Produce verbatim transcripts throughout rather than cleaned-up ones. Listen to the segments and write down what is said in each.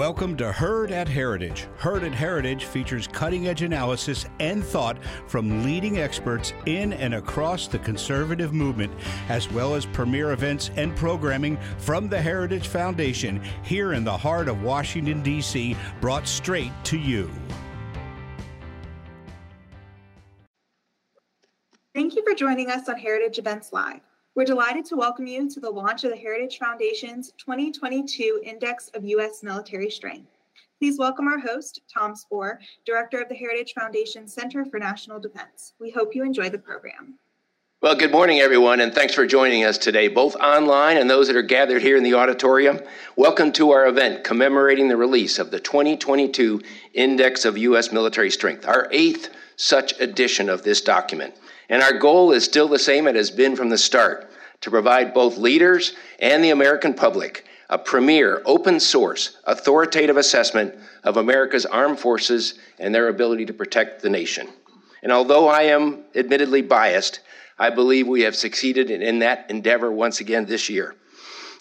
Welcome to Heard at Heritage. Heard at Heritage features cutting-edge analysis and thought from leading experts in and across the conservative movement, as well as premier events and programming from the Heritage Foundation here in the heart of Washington, D C, brought straight to you. Thank you for joining us on Heritage Events Live. We're delighted to welcome you to the launch of the Heritage Foundation's twenty twenty-two Index of U S Military Strength. Please welcome our host, Tom Spohr, Director of the Heritage Foundation Center for National Defense. We hope you enjoy the program. Well, good morning, everyone, and thanks for joining us today, both online and those that are gathered here in the auditorium. Welcome to our event commemorating the release of the twenty twenty-two Index of U S Military Strength, our eighth such edition of this document. And our goal is still the same it has been from the start, to provide both leaders and the American public a premier, open source, authoritative assessment of America's armed forces and their ability to protect the nation. And although I am admittedly biased, I believe we have succeeded in that endeavor once again this year.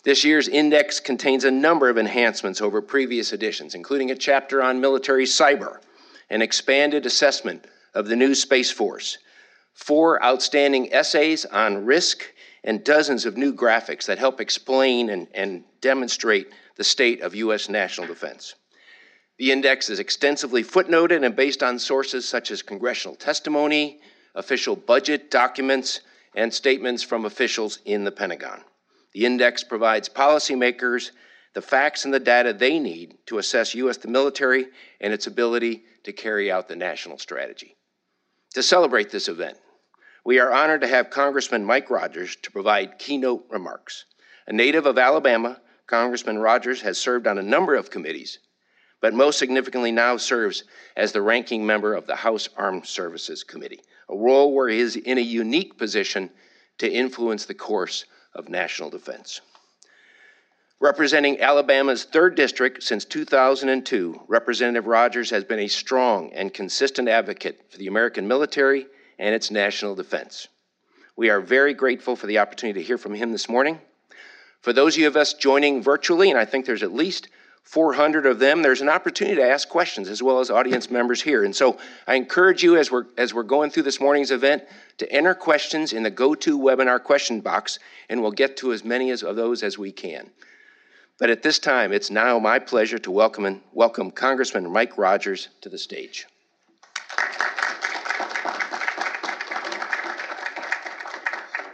This year's index contains a number of enhancements over previous editions, including a chapter on military cyber, an expanded assessment of the new Space Force, four outstanding essays on risk, and dozens of new graphics that help explain and, and demonstrate the state of U S national defense. The index is extensively footnoted and based on sources such as congressional testimony, official budget documents, and statements from officials in the Pentagon. The index provides policymakers the facts and the data they need to assess U S military and its ability to carry out the national strategy. To celebrate this event, we are honored to have Congressman Mike Rogers to provide keynote remarks. A native of Alabama, Congressman Rogers has served on a number of committees, but most significantly now serves as the ranking member of the House Armed Services Committee, a role where he is in a unique position to influence the course of national defense. Representing Alabama's third district since two thousand two, Representative Rogers has been a strong and consistent advocate for the American military and its national defense. We are very grateful for the opportunity to hear from him this morning. For those of us joining virtually, and I think there's at least four hundred of them, there's an opportunity to ask questions as well as audience members here. And so I encourage you as we're, as we're going through this morning's event to enter questions in the GoToWebinar question box, and we'll get to as many as, of those as we can. But at this time, it's now my pleasure to welcome and welcome Congressman Mike Rogers to the stage.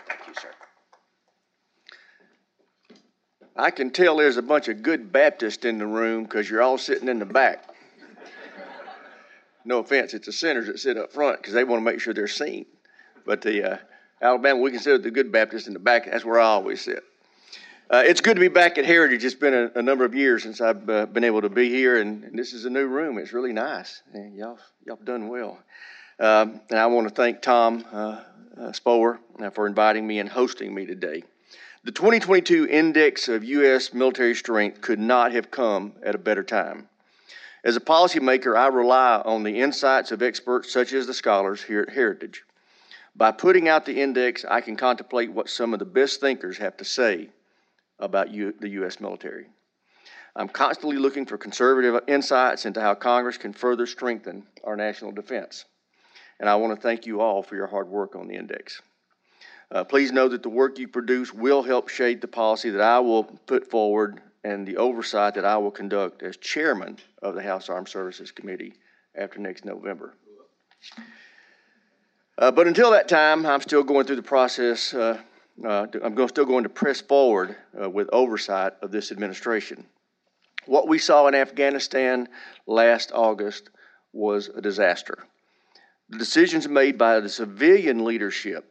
Thank you, sir. I can tell there's a bunch of good Baptists in the room because you're all sitting in the back. No offense, it's the sinners that sit up front because they want to make sure they're seen. But the uh, Alabama, we consider the good Baptists in the back. That's where I always sit. Uh, it's good to be back at Heritage. It's been a, a number of years since I've uh, been able to be here, and, and this is a new room. It's really nice. And y'all, y'all have done well. Um, and I want to thank Tom uh, uh, Spohr uh, for inviting me and hosting me today. The twenty twenty-two Index of U S Military Strength could not have come at a better time. As a policymaker, I rely on the insights of experts such as the scholars here at Heritage. By putting out the index, I can contemplate what some of the best thinkers have to say about U- the U S military. I'm constantly looking for conservative insights into how Congress can further strengthen our national defense. And I want to thank you all for your hard work on the index. Uh, please know that the work you produce will help shape the policy that I will put forward and the oversight that I will conduct as chairman of the House Armed Services Committee after next November. Uh, but until that time, I'm still going through the process uh, Uh, I'm still going to press forward uh, with oversight of this administration. What we saw in Afghanistan last August was a disaster. The decisions made by the civilian leadership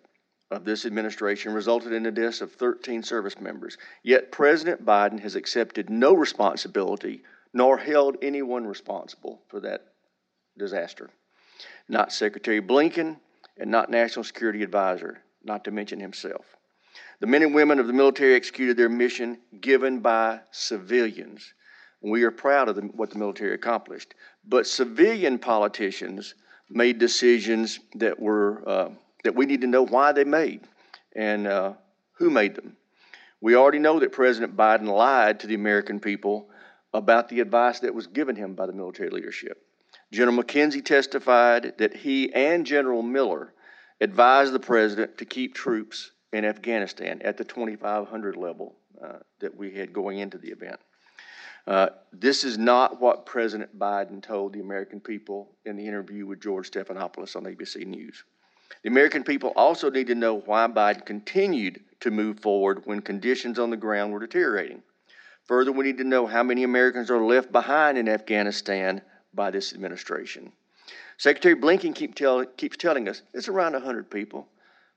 of this administration resulted in the deaths of thirteen service members. Yet President Biden has accepted no responsibility nor held anyone responsible for that disaster. Not Secretary Blinken and not National Security Advisor, not to mention himself. The men and women of the military executed their mission given by civilians. We are proud of the, what the military accomplished. But civilian politicians made decisions that were uh, that we need to know why they made and uh, who made them. We already know that President Biden lied to the American people about the advice that was given him by the military leadership. General McKenzie testified that he and General Miller advised the president to keep troops in Afghanistan at the twenty-five hundred level uh, that we had going into the event. Uh, this is not what President Biden told the American people in the interview with George Stephanopoulos on A B C News. The American people also need to know why Biden continued to move forward when conditions on the ground were deteriorating. Further, we need to know how many Americans are left behind in Afghanistan by this administration. Secretary Blinken keep tell, keeps telling us it's around one hundred people,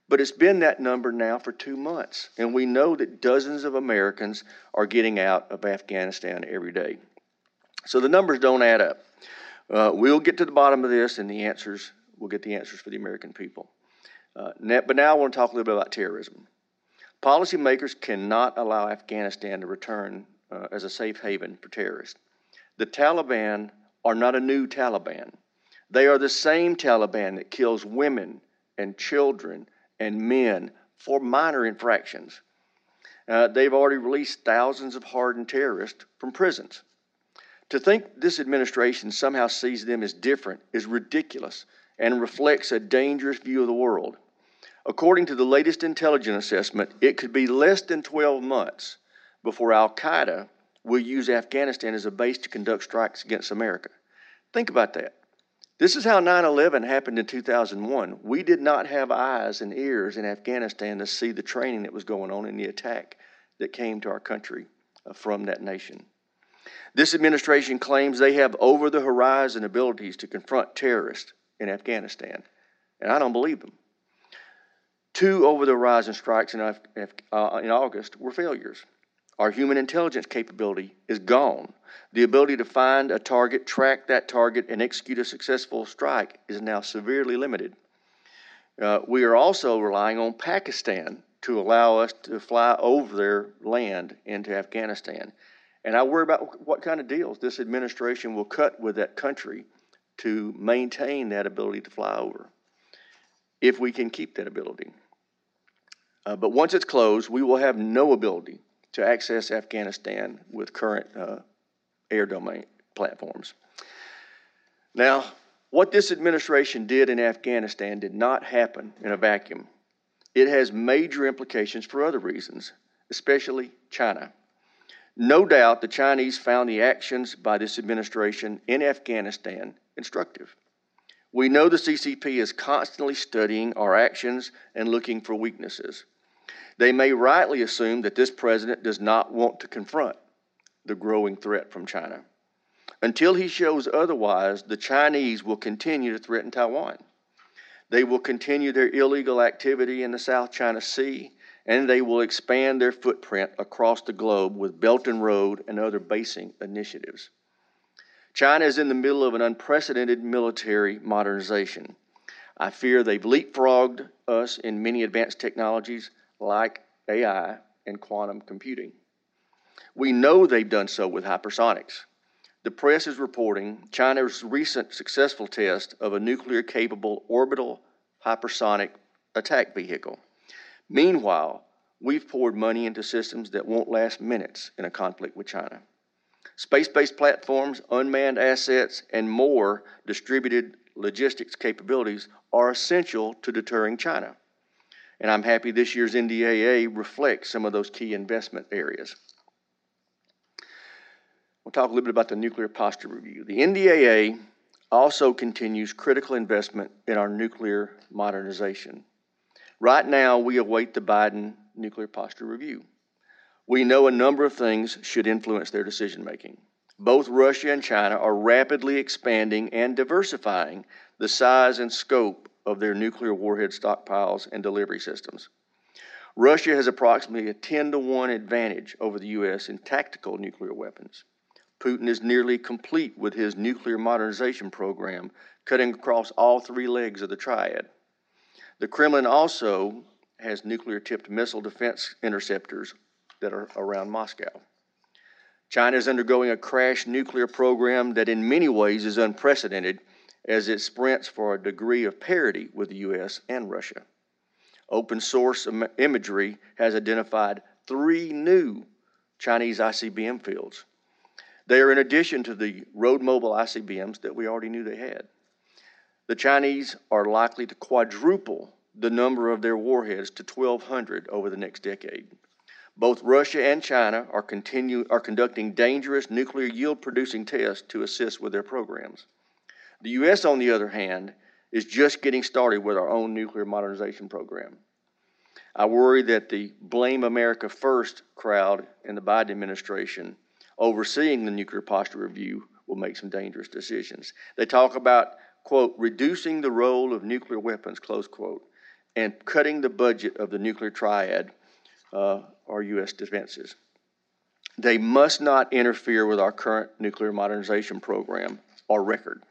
but it's been that number now for two months, and we know that dozens of Americans are getting out of Afghanistan every day. So the numbers don't add up. Uh, we'll get to the bottom of this, and the answers, we'll get the answers for the American people. Uh, but now I want to talk a little bit about terrorism. Policymakers cannot allow Afghanistan to return uh, as a safe haven for terrorists. The Taliban are not a new Taliban. They are the same Taliban that kills women and children and men for minor infractions. Uh, they've already released thousands of hardened terrorists from prisons. To think this administration somehow sees them as different is ridiculous and reflects a dangerous view of the world. According to the latest intelligence assessment, it could be less than twelve months before al-Qaeda will use Afghanistan as a base to conduct strikes against America. Think about that. This is how nine eleven happened in two thousand one. We did not have eyes and ears in Afghanistan to see the training that was going on and the attack that came to our country from that nation. This administration claims they have over-the-horizon abilities to confront terrorists in Afghanistan, and I don't believe them. Two over-the-horizon strikes in, Af- uh, in August were failures. Our human intelligence capability is gone. The ability to find a target, track that target, and execute a successful strike is now severely limited. Uh, we are also relying on Pakistan to allow us to fly over their land into Afghanistan. And I worry about what kind of deals this administration will cut with that country to maintain that ability to fly over, if we can keep that ability. Uh, but once it's closed, we will have no ability to access Afghanistan with current uh, air domain platforms. Now, what this administration did in Afghanistan did not happen in a vacuum. It has major implications for other reasons, especially China. No doubt the Chinese found the actions by this administration in Afghanistan instructive. We know the C C P is constantly studying our actions and looking for weaknesses. They may rightly assume that this president does not want to confront the growing threat from China. Until he shows otherwise, the Chinese will continue to threaten Taiwan. They will continue their illegal activity in the South China Sea, and they will expand their footprint across the globe with Belt and Road and other basing initiatives. China is in the middle of an unprecedented military modernization. I fear they've leapfrogged us in many advanced technologies, like A I and quantum computing. We know they've done so with hypersonics. The press is reporting China's recent successful test of a nuclear-capable orbital hypersonic attack vehicle. Meanwhile, we've poured money into systems that won't last minutes in a conflict with China. Space-based platforms, unmanned assets, and more distributed logistics capabilities are essential to deterring China. And I'm happy this year's N D A A reflects some of those key investment areas. We'll talk a little bit about the Nuclear Posture Review. The N D A A also continues critical investment in our nuclear modernization. Right now, we await the Biden Nuclear Posture Review. We know a number of things should influence their decision-making. Both Russia and China are rapidly expanding and diversifying the size and scope of their nuclear warhead stockpiles and delivery systems. Russia has approximately a ten to one advantage over the U S in tactical nuclear weapons. Putin is nearly complete with his nuclear modernization program, cutting across all three legs of the triad. The Kremlin also has nuclear-tipped missile defense interceptors that are around Moscow. China is undergoing a crash nuclear program that in many ways is unprecedented, as it sprints for a degree of parity with the U S and Russia. Open source imagery has identified three new Chinese I C B M fields. They are in addition to the road mobile I C B Ms that we already knew they had. The Chinese are likely to quadruple the number of their warheads to twelve hundred over the next decade. Both Russia and China are, continue, are conducting dangerous nuclear yield-producing tests to assist with their programs. The U S, on the other hand, is just getting started with our own nuclear modernization program. I worry that the Blame America First crowd in the Biden administration overseeing the nuclear posture review will make some dangerous decisions. They talk about, quote, reducing the role of nuclear weapons, close quote, and cutting the budget of the nuclear triad, uh, or U S defenses. They must not interfere with our current nuclear modernization program or record.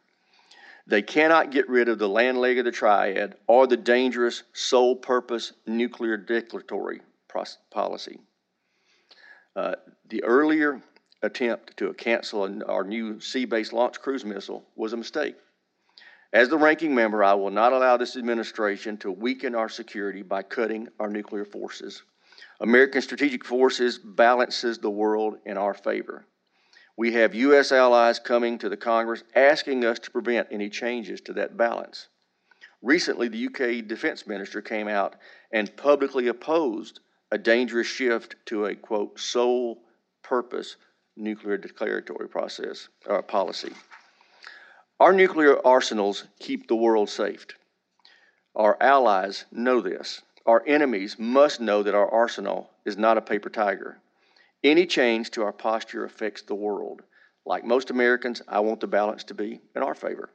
They cannot get rid of the land leg of the triad or the dangerous sole-purpose nuclear declaratory policy. Uh, the earlier attempt to cancel our new sea-based launch cruise missile was a mistake. As the ranking member, I will not allow this administration to weaken our security by cutting our nuclear forces. American strategic forces balances the world in our favor. We have U S allies coming to the Congress asking us to prevent any changes to that balance. Recently, the U K defense minister came out and publicly opposed a dangerous shift to a, quote, sole-purpose nuclear declaratory process or policy. Our nuclear arsenals keep the world safe. Our allies know this. Our enemies must know that our arsenal is not a paper tiger. Any change to our posture affects the world. Like most Americans, I want the balance to be in our favor.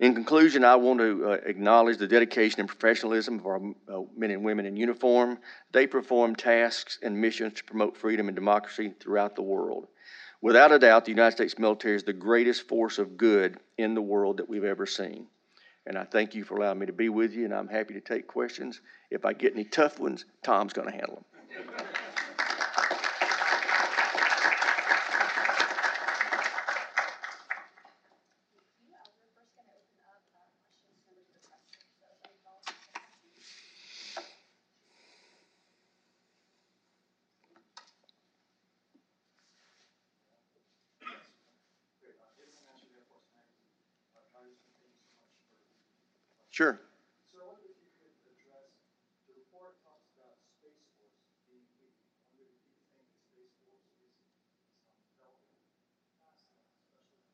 In conclusion, I want to uh, acknowledge the dedication and professionalism of our uh, men and women in uniform. They perform tasks and missions to promote freedom and democracy throughout the world. Without a doubt, the United States military is the greatest force of good in the world that we've ever seen. And I thank you for allowing me to be with you, and I'm happy to take questions. If I get any tough ones, Tom's going to handle them. Sure. So I wonder if you could address, the report talks about Space Force being weak. I wonder if you think the Space Force is some development in Pakistan, especially.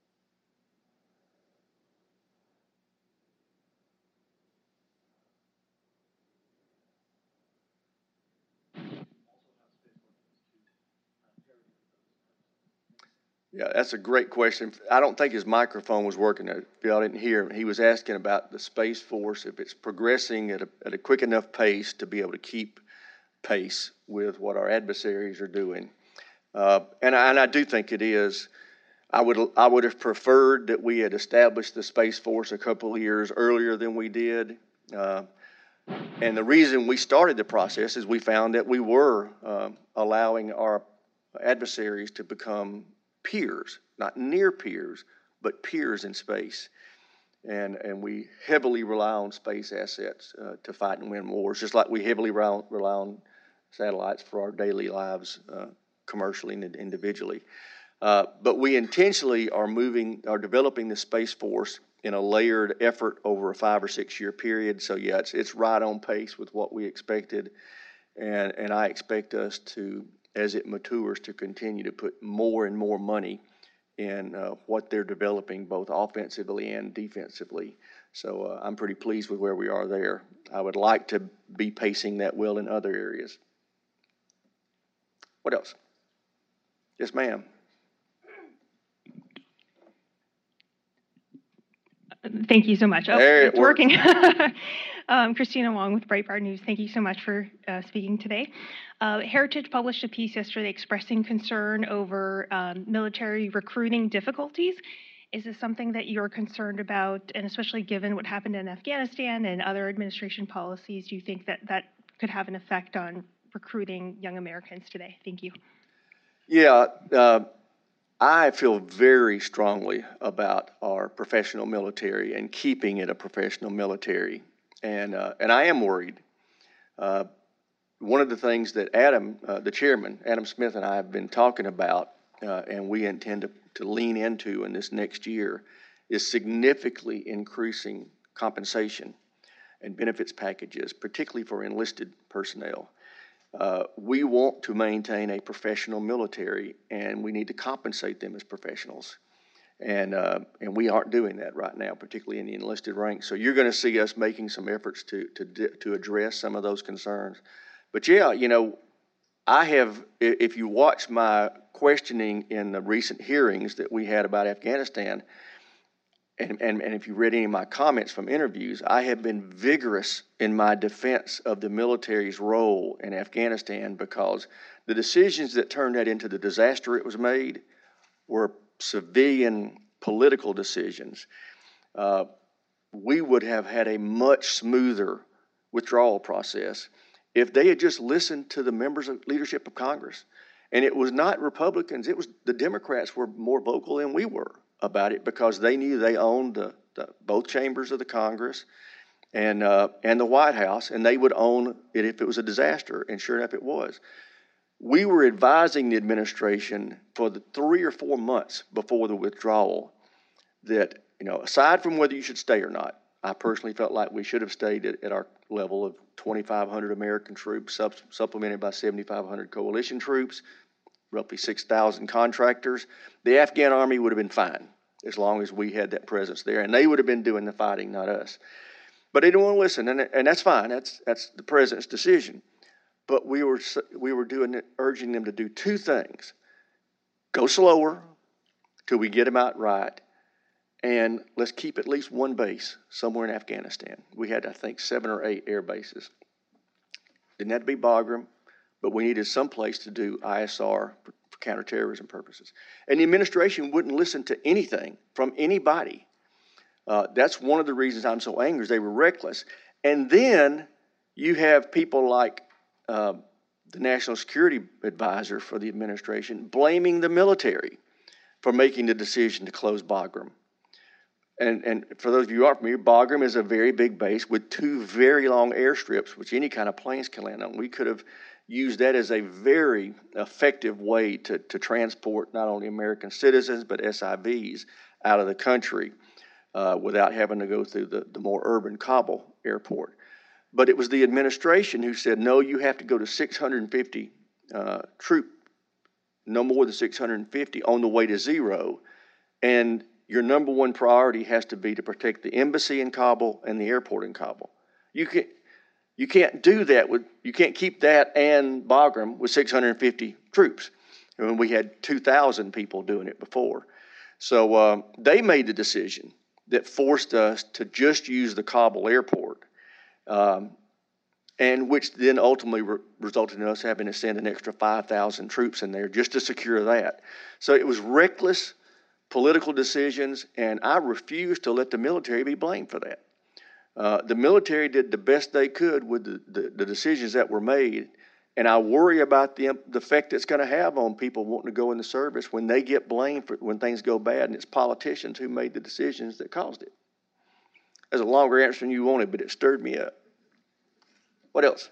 Yeah, that's a great question. I don't think his microphone was working. Y'all didn't hear. He was asking about the Space Force, if it's progressing at a, at a quick enough pace to be able to keep pace with what our adversaries are doing. Uh, and, I, and I do think it is. I would, I would have preferred that we had established the Space Force a couple of years earlier than we did. Uh, and the reason we started the process is we found that we were uh, allowing our adversaries to become peers, not near peers, but peers in space. And and we heavily rely on space assets uh, to fight and win wars, just like we heavily rely on, rely on satellites for our daily lives, uh, commercially and individually. Uh, but we intentionally are moving, are developing the Space Force in a layered effort over a five or six year period. So yeah, it's it's right on pace with what we expected, and and I expect us to, as it matures, to continue to put more and more money in uh, what they're developing, both offensively and defensively. So uh, I'm pretty pleased with where we are there. I would like to be pacing that well in other areas. What else? Yes, ma'am. Thank you so much. Oh, there it's it working. um, Christina Wong with Breitbart News. Thank you so much for uh, speaking today. Uh, Heritage published a piece yesterday expressing concern over um, military recruiting difficulties. Is this something that you're concerned about, and especially given what happened in Afghanistan and other administration policies, do you think that that could have an effect on recruiting young Americans today? Thank you. Yeah. Uh, I feel very strongly about our professional military and keeping it a professional military, and uh, and I am worried. Uh, one of the things that Adam, uh, the chairman, Adam Smith and I have been talking about uh, and we intend to, to lean into in this next year, is significantly increasing compensation and benefits packages, particularly for enlisted personnel. Uh, we want to maintain a professional military, and we need to compensate them as professionals. And uh, and we aren't doing that right now, particularly in the enlisted ranks. So you're going to see us making some efforts to to to address some of those concerns. But yeah, you know, I have. If you watch my questioning in the recent hearings that we had about Afghanistan, and and and if you read any of my comments from interviews, I have been vigorous in my defense of the military's role in Afghanistan, because the decisions that turned that into the disaster it was made were civilian political decisions. Uh, we would have had a much smoother withdrawal process if they had just listened to the members of leadership of Congress. And it was not Republicans, it was the Democrats were more vocal than we were about it, because they knew they owned the, the, both chambers of the Congress and, uh, and the White House, and they would own it if it was a disaster, and sure enough it was. We were advising the administration for the three or four months before the withdrawal that, you know, aside from whether you should stay or not, I personally felt like we should have stayed at, at our level of twenty-five hundred American troops, sub, supplemented by seventy-five hundred coalition troops, roughly six thousand contractors. The Afghan army would have been fine as long as we had that presence there, and they would have been doing the fighting, not us. But they didn't want to listen, and, and that's fine. That's, that's the president's decision. But we were we were doing urging them to do two things: go slower till we get them out right, and let's keep at least one base somewhere in Afghanistan. We had, I think, seven or eight air bases. Didn't have to be Bagram, but we needed some place to do I S R for, for counterterrorism purposes. And the administration wouldn't listen to anything from anybody. Uh, that's one of the reasons I'm so angry, is they were reckless. And then you have people like Uh, the National Security Advisor for the administration blaming the military for making the decision to close Bagram. And, and for those of you who aren't familiar, Bagram is a very big base with two very long airstrips, which any kind of planes can land on. We could have used that as a very effective way to, to transport not only American citizens but S I Vs out of the country uh, without having to go through the, the more urban Kabul airport. But it was the administration who said, no, you have to go to six hundred fifty uh, troop, no more than six hundred fifty on the way to zero. And your number one priority has to be to protect the embassy in Kabul and the airport in Kabul. You can't, you can't do that with, you can't keep that and Bagram with six hundred fifty troops. I mean, we had two thousand people doing it before. So um, they made the decision that forced us to just use the Kabul airport. Um, and which then ultimately re- resulted in us having to send an extra five thousand troops in there just to secure that. So it was reckless political decisions, and I refuse to let the military be blamed for that. Uh, the military did the best they could with the, the, the decisions that were made, and I worry about the, the effect it's going to have on people wanting to go in the service when they get blamed for when things go bad, and it's politicians who made the decisions that caused it. That's a longer answer than you wanted, but it stirred me up. What else?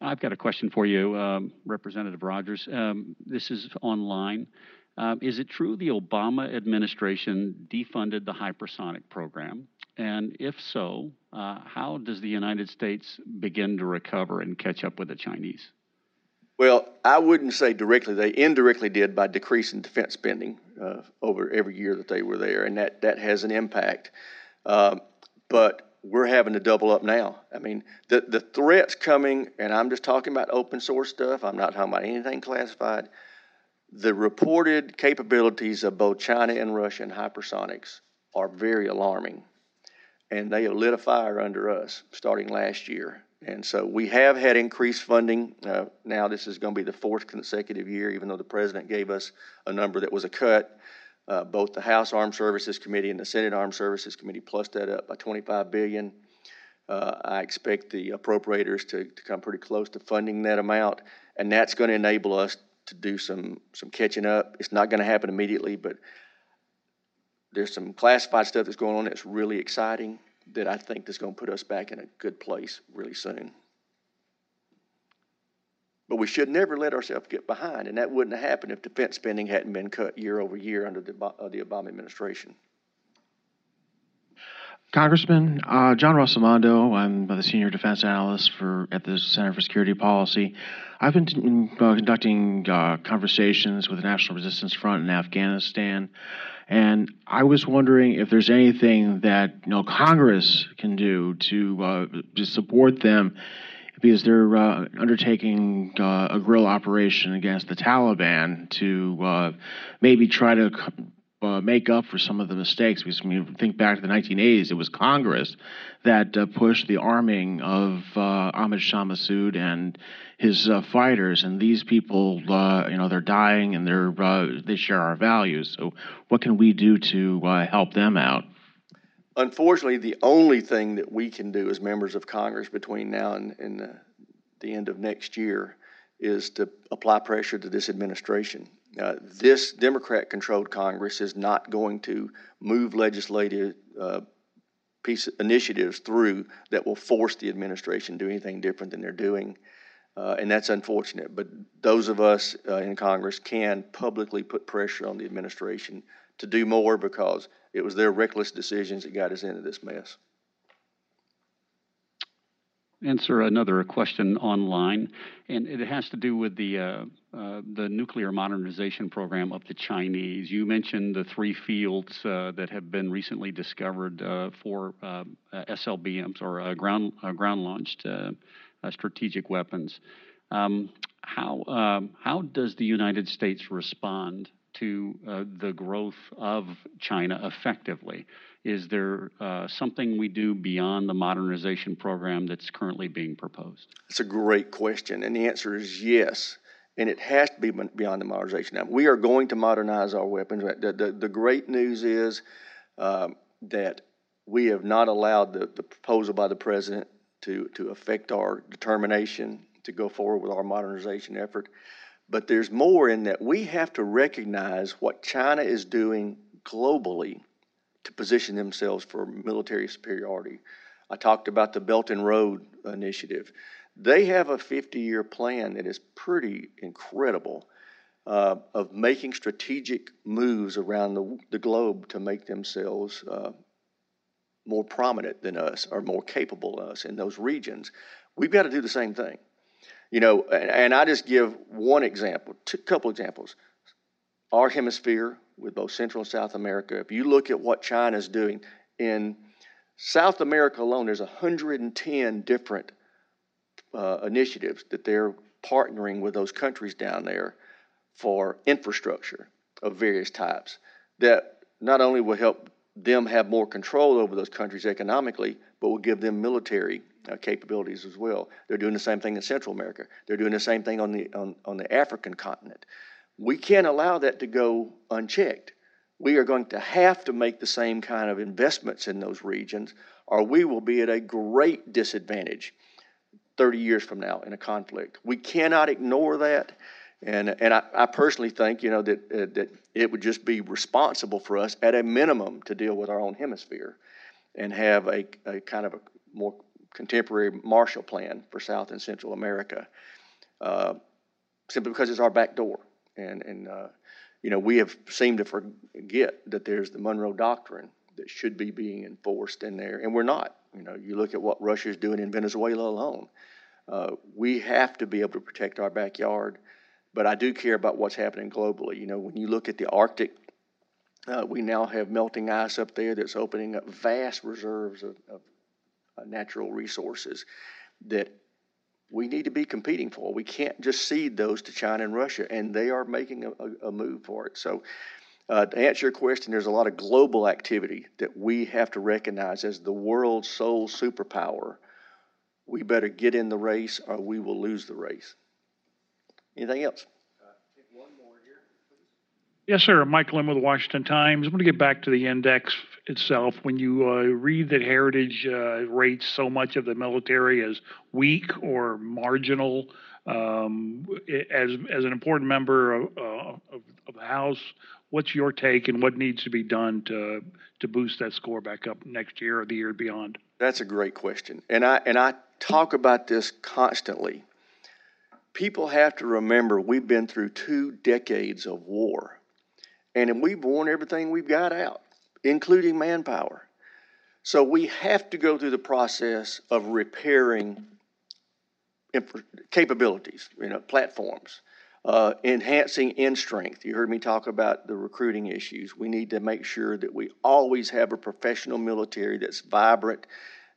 I've got a question for you, um, Representative Rogers. Um, this is online. Um, is it true the Obama administration defunded the hypersonic program? And if so, uh, how does the United States begin to recover and catch up with the Chinese? Well, I wouldn't say directly. They indirectly did by decreasing defense spending uh, over every year that they were there, and that, that has an impact. Um, but we're having to double up now. I mean, the, the threats coming, and I'm just talking about open source stuff. I'm not talking about anything classified. The reported capabilities of both China and Russia in hypersonics are very alarming, and they have lit a fire under us starting last year. And so we have had increased funding. Uh, now this is going to be the fourth consecutive year, even though the president gave us a number that was a cut. Uh, both the House Armed Services Committee and the Senate Armed Services Committee plussed that up by twenty-five billion dollars. Uh, I expect the appropriators to, to come pretty close to funding that amount, and that's going to enable us to do some, some catching up. It's not going to happen immediately, but there's some classified stuff that's going on that's really exciting, that I think is going to put us back in a good place really soon. But we should never let ourselves get behind, and that wouldn't have happened if defense spending hadn't been cut year over year under the, uh, the Obama administration. Congressman, uh, John Rossimondo, I'm the Senior Defense Analyst for at the Center for Security Policy. I've been uh, conducting uh, conversations with the National Resistance Front in Afghanistan, and I was wondering if there's anything that you know, Congress can do to, uh, to support them, because they're uh, undertaking uh, a guerrilla operation against the Taliban to uh, maybe try to Uh, make up for some of the mistakes. Because when you think back to the nineteen eighties, it was Congress that uh, pushed the arming of uh, Ahmad Shah Massoud and his uh, fighters. And these people, uh, you know, they're dying, and they're uh, they share our values. So, what can we do to uh, help them out? Unfortunately, the only thing that we can do as members of Congress between now and, and the, the end of next year is to apply pressure to this administration. Uh, this Democrat-controlled Congress is not going to move legislative uh, piece initiatives through that will force the administration to do anything different than they're doing, uh, and that's unfortunate. But those of us uh, in Congress can publicly put pressure on the administration to do more, because it was their reckless decisions that got us into this mess. Answer another question online, and it has to do with the uh, uh, the nuclear modernization program of the Chinese. You mentioned the three fields uh, that have been recently discovered uh, for uh, S L B Ms, or uh, ground uh, ground launched uh, uh, strategic weapons. Um, how um, how does the United States respond to uh, the growth of China effectively? Is there uh, something we do beyond the modernization program that's currently being proposed? That's a great question, and the answer is yes, and it has to be beyond the modernization. Now, we are going to modernize our weapons. The, the, the great news is um, that we have not allowed the, the proposal by the President to, to affect our determination to go forward with our modernization effort. But there's more, in that we have to recognize what China is doing globally to position themselves for military superiority. I talked about the Belt and Road initiative. They have a fifty-year plan that is pretty incredible uh, of making strategic moves around the, the globe to make themselves uh, more prominent than us, or more capable than us in those regions. We've got to do the same thing. You know, and, and I just give one example, two couple examples. Our hemisphere, with both Central and South America, if you look at what China's doing, in South America alone, there's one hundred ten different uh, initiatives that they're partnering with those countries down there for infrastructure of various types that not only will help them have more control over those countries economically, but will give them military Uh, capabilities as well. They're doing the same thing in Central America. They're doing the same thing on the on, on the African continent. We can't allow that to go unchecked. We are going to have to make the same kind of investments in those regions, or we will be at a great disadvantage thirty years from now in a conflict. We cannot ignore that, and and I, I personally think you know that uh, that it would just be responsible for us at a minimum to deal with our own hemisphere, and have a, a kind of a more contemporary Marshall Plan for South and Central America, uh, simply because it's our back door. And, and uh, you know, we have seemed to forget that there's the Monroe Doctrine that should be being enforced in there, and we're not. You know, you look at what Russia's doing in Venezuela alone. Uh, we have to be able to protect our backyard, but I do care about what's happening globally. You know, when you look at the Arctic, uh, we now have melting ice up there that's opening up vast reserves of, of Uh, natural resources that we need to be competing for. We can't just cede those to China and Russia, and they are making a, a move for it. So uh, to answer your question, there's a lot of global activity that we have to recognize as the world's sole superpower. We better get in the race, or we will lose the race. Anything else? Yes, sir. Mike Lim with the Washington Times. I'm going to get back to the index itself. When you uh, read that Heritage uh, rates so much of the military as weak or marginal, um, as as an important member of, uh, of, of the House, what's your take, and what needs to be done to to boost that score back up next year or the year beyond? That's a great question, and I and I talk about this constantly. people have to remember we've been through two decades of war, and we've worn everything we've got out, including manpower. So we have to go through the process of repairing infra- capabilities, you know, platforms, uh, enhancing in strength. You heard me talk about the recruiting issues. We need to make sure that we always have a professional military that's vibrant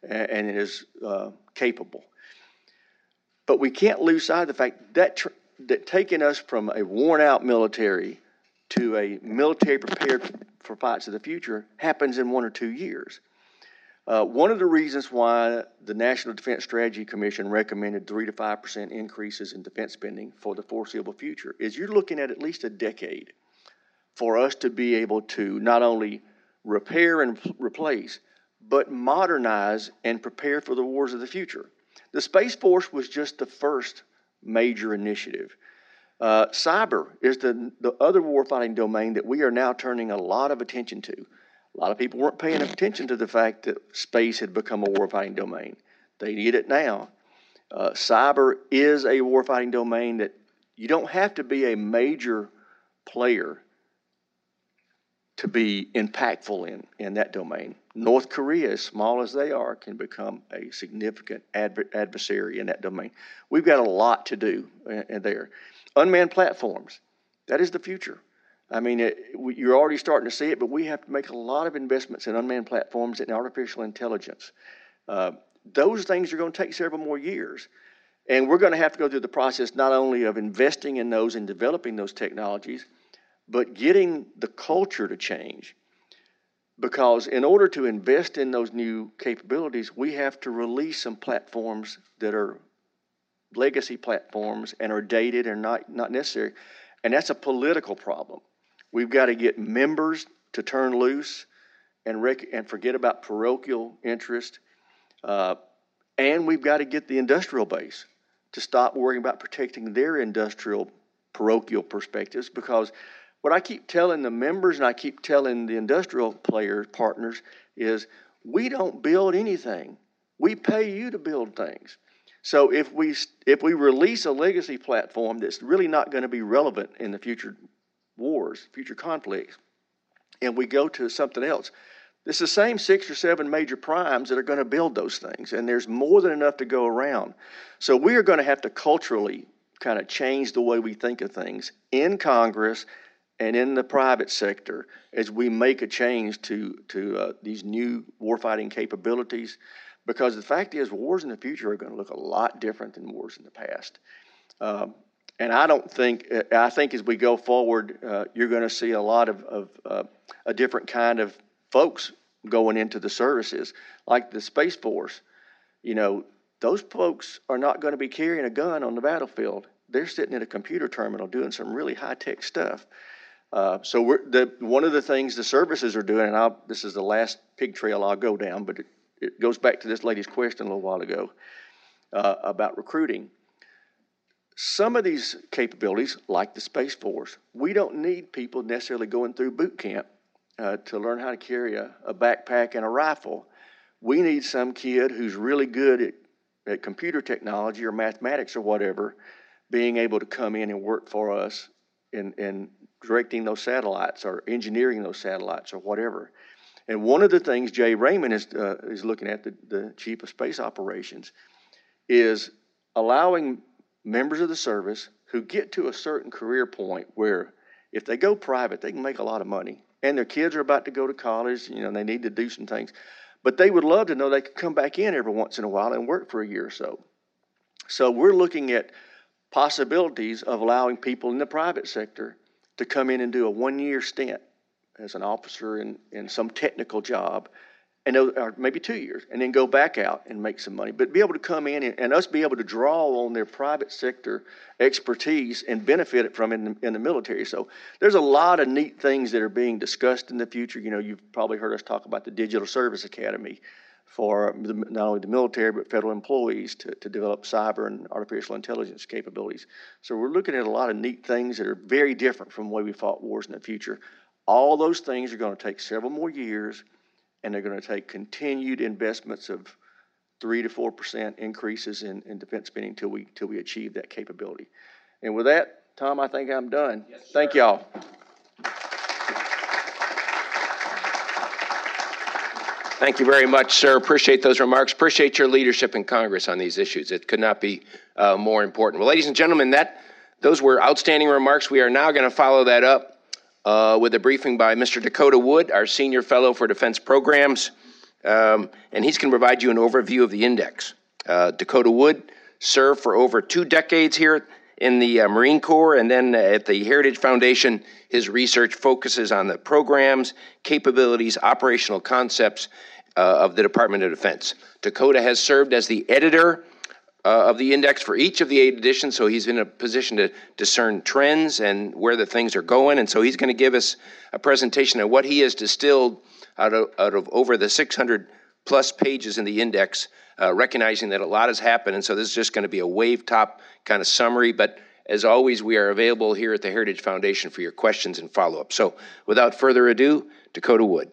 and, and is uh, capable. But we can't lose sight of the fact that tr- that taking us from a worn-out military to a military prepared for fights of the future happens in one or two years. Uh, one of the reasons why the National Defense Strategy Commission recommended three to five percent increases in defense spending for the foreseeable future is you're looking at at least a decade for us to be able to not only repair and replace, but modernize and prepare for the wars of the future. The Space Force was just the first major initiative. Uh, cyber is the, the other warfighting domain that we are now turning a lot of attention to. A lot of people weren't paying attention to the fact that space had become a warfighting domain. They need it now. Uh, cyber is a warfighting domain that you don't have to be a major player to be impactful in, in that domain. North Korea, as small as they are, can become a significant adver- adversary in that domain. We've got a lot to do in, in there. Unmanned platforms, that is the future. I mean, it, you're already starting to see it, but we have to make a lot of investments in unmanned platforms and artificial intelligence. Uh, those things are going to take several more years. And we're going to have to go through the process not only of investing in those and developing those technologies, but getting the culture to change. Because in order to invest in those new capabilities, we have to release some platforms that are legacy platforms and are dated and not, not necessary. And that's a political problem. We've got to get members to turn loose and rec- and forget about parochial interest. Uh, and we've got to get the industrial base to stop worrying about protecting their industrial parochial perspectives, because what I keep telling the members and I keep telling the industrial players, partners, is we don't build anything. We pay you to build things. So if we if we release a legacy platform that's really not going to be relevant in the future wars, future conflicts, and we go to something else, it's the same six or seven major primes that are going to build those things, and there's more than enough to go around. So we are going to have to culturally kind of change the way we think of things in Congress and in the private sector as we make a change to, to uh, these new warfighting capabilities. Because the fact is, wars in the future are going to look a lot different than wars in the past. Um, and I don't think, I think as we go forward, uh, you're going to see a lot of, of uh, a different kind of folks going into the services. Like the Space Force, you know, those folks are not going to be carrying a gun on the battlefield. They're sitting at a computer terminal doing some really high-tech stuff. Uh, so we're, the, one of the things the services are doing, and I'll, this is the last pig trail I'll go down, but it, It goes back to this lady's question a little while ago uh, about recruiting. Some of these capabilities, like the Space Force, we don't need people necessarily going through boot camp uh, to learn how to carry a, a backpack and a rifle. We need some kid who's really good at, at computer technology or mathematics or whatever being able to come in and work for us in, in directing those satellites or engineering those satellites or whatever. And one of the things Jay Raymond is uh, is looking at, the, the Chief of Space Operations, is allowing members of the service who get to a certain career point where if they go private, they can make a lot of money. And their kids are about to go to college, you know, and they need to do some things. But they would love to know they could come back in every once in a while and work for a year or so. So we're looking at possibilities of allowing people in the private sector to come in and do a one-year stint as an officer in, in some technical job, and or maybe two years, and then go back out and make some money. But be able to come in and, and us be able to draw on their private sector expertise and benefit it from in the, in the military. So there's a lot of neat things that are being discussed in the future. You know, you've probably heard us talk about the Digital Service Academy for the, not only the military but federal employees to, to develop cyber and artificial intelligence capabilities. So we're looking at a lot of neat things that are very different from the way we fought wars in the future. All those things are going to take several more years, and they're going to take continued investments of three to four percent increases in, in defense spending till we till we achieve that capability. And with that, Tom, I think I'm done. Yes, Thank sir. y'all. Thank you very much, sir. Appreciate those remarks. Appreciate your leadership in Congress on these issues. It could not be uh, more important. Well, ladies and gentlemen, that those were outstanding remarks. We are now going to follow that up uh, with a briefing by Mister Dakota Wood, our Senior Fellow for Defense Programs, um, and he's going to provide you an overview of the index. Uh, Dakota Wood served for over two decades here in the uh, Marine Corps, and then at the Heritage Foundation. His research focuses on the programs, capabilities, operational concepts uh, of the Department of Defense. Dakota has served as the editor uh, of the index for each of the eight editions, so he's in a position to discern trends and where the things are going. And so he's going to give us a presentation of what he has distilled out of, out of over the six hundred plus pages in the index, uh, recognizing that a lot has happened. And so this is just going to be a wave top kind of summary. But as always, we are available here at the Heritage Foundation for your questions and follow-up. So without further ado, Dakota Wood.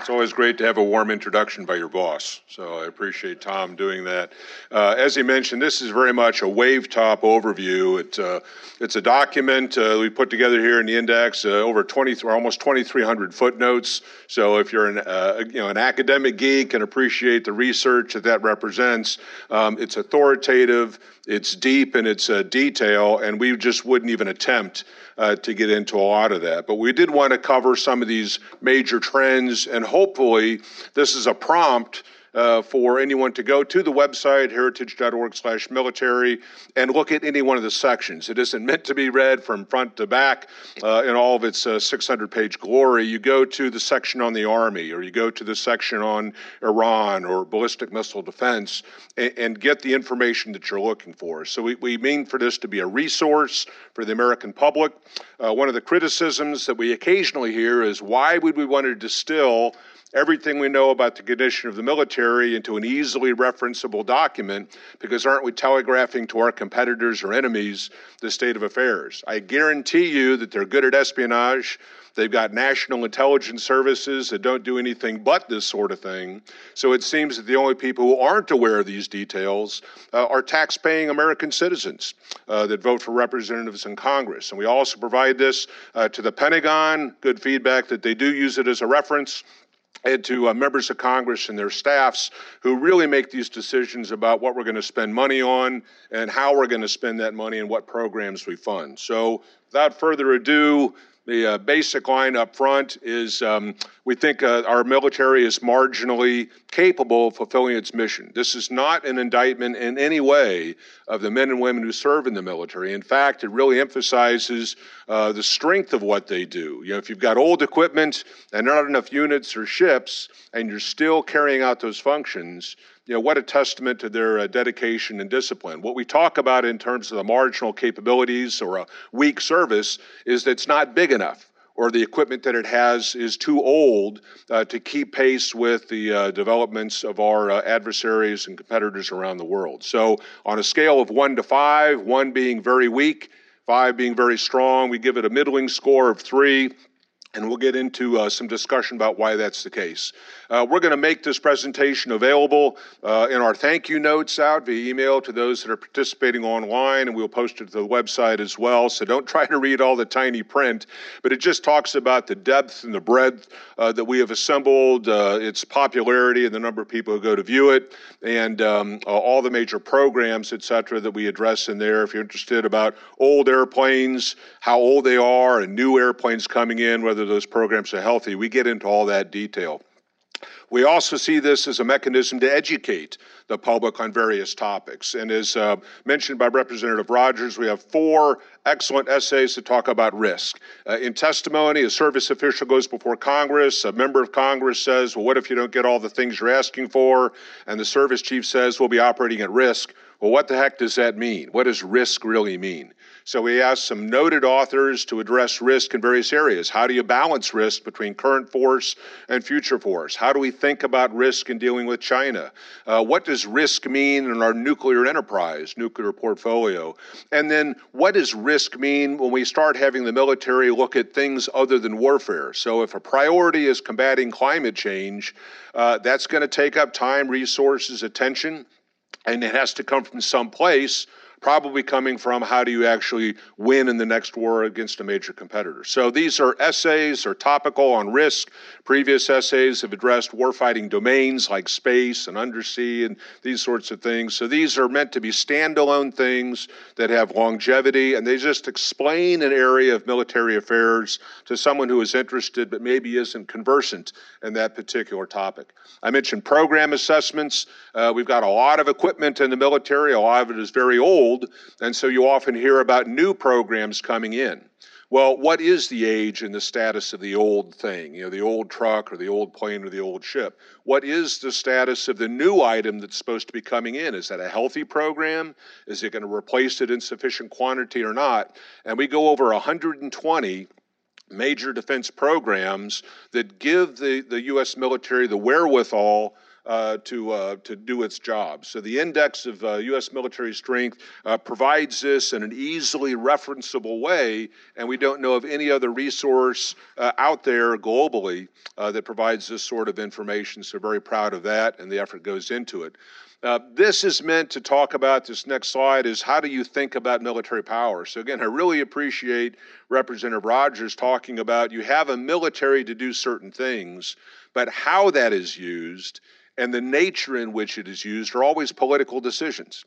It's always great to have a warm introduction by your boss, so I appreciate Tom doing that. Uh, as he mentioned, this is very much a wave-top overview. It, uh, it's a document uh, we put together here in the index, uh, over twenty, almost twenty-three hundred footnotes. So if you're an, uh, you know, an academic geek and appreciate the research that that represents, um, it's authoritative, it's deep in its uh, detail, and we just wouldn't even attempt uh, to get into a lot of that. But we did want to cover some of these major trends, and hopefully this is a prompt uh, for anyone to go to the website, heritage dot org slash military, and look at any one of the sections. It isn't meant to be read from front to back uh, in all of its uh, six hundred page glory. You go to the section on the Army, or you go to the section on Iran or ballistic missile defense, and, and get the information that you're looking for. So we, we mean for this to be a resource for the American public. Uh, one of the criticisms that we occasionally hear is, why would we want to distill everything we know about the condition of the military into an easily referenceable document, because aren't we telegraphing to our competitors or enemies the state of affairs? I guarantee you that they're good at espionage. They've got national intelligence services that don't do anything but this sort of thing. So it seems that the only people who aren't aware of these details uh, are tax-paying American citizens uh, that vote for representatives in Congress. And we also provide this uh, to the Pentagon, good feedback that they do use it as a reference, and to uh, members of Congress and their staffs who really make these decisions about what we're going to spend money on and how we're going to spend that money and what programs we fund. So without further ado, the uh, basic line up front is um, we think uh, our military is marginally capable of fulfilling its mission. This is not an indictment in any way of the men and women who serve in the military. In fact, it really emphasizes uh, the strength of what they do. You know, if you've got old equipment and not enough units or ships, and you're still carrying out those functions, you know, what a testament to their uh, dedication and discipline. What we talk about in terms of the marginal capabilities or a weak service is that it's not big enough, or the equipment that it has is too old uh, to keep pace with the uh, developments of our uh, adversaries and competitors around the world. So on a scale of one to five, one being very weak, five being very strong, we give it a middling score of three. And we'll get into uh, some discussion about why that's the case. Uh, we're going to make this presentation available uh, in our thank you notes out via email to those that are participating online, and we'll post it to the website as well. So don't try to read all the tiny print, but it just talks about the depth and the breadth uh, that we have assembled, uh, its popularity and the number of people who go to view it, and um, uh, all the major programs, et cetera, that we address in there. If you're interested about old airplanes, how old they are, and new airplanes coming in, whether those programs are healthy, we get into all that detail. We also see this as a mechanism to educate the public on various topics. And as uh, mentioned by Representative Rogers, we have four excellent essays to talk about risk. Uh, in testimony, a service official goes before Congress, a member of Congress says, well, what if you don't get all the things you're asking for? And the service chief says, we'll be operating at risk. Well, what the heck does that mean? What does risk really mean? So we asked some noted authors to address risk in various areas. How do you balance risk between current force and future force? How do we think about risk in dealing with China? Uh, what does risk mean in our nuclear enterprise, nuclear portfolio? And then what does risk mean when we start having the military look at things other than warfare? So if a priority is combating climate change, uh, that's going to take up time, resources, attention, and it has to come from someplace, probably coming from how do you actually win in the next war against a major competitor. So these are essays or topical on risk. Previous essays have addressed warfighting domains like space and undersea and these sorts of things. So these are meant to be standalone things that have longevity, and they just explain an area of military affairs to someone who is interested but maybe isn't conversant in that particular topic. I mentioned program assessments. Uh, we've got a lot of equipment in the military. A lot of it is very old. And so you often hear about new programs coming in. Well, what is the age and the status of the old thing, you know, the old truck or the old plane or the old ship? What is the status of the new item that's supposed to be coming in? Is that a healthy program? Is it going to replace it in sufficient quantity or not? And we go over one hundred twenty major defense programs that give the, the U S military the wherewithal Uh, to uh, to do its job. So the Index of uh, U S Military Strength uh, provides this in an easily referenceable way, and we don't know of any other resource uh, out there globally uh, that provides this sort of information. So very proud of that, and the effort goes into it. Uh, this is meant to talk about, this next slide is how do you think about military power? So again, I really appreciate Representative Rogers talking about you have a military to do certain things, but how that is used and the nature in which it is used are always political decisions.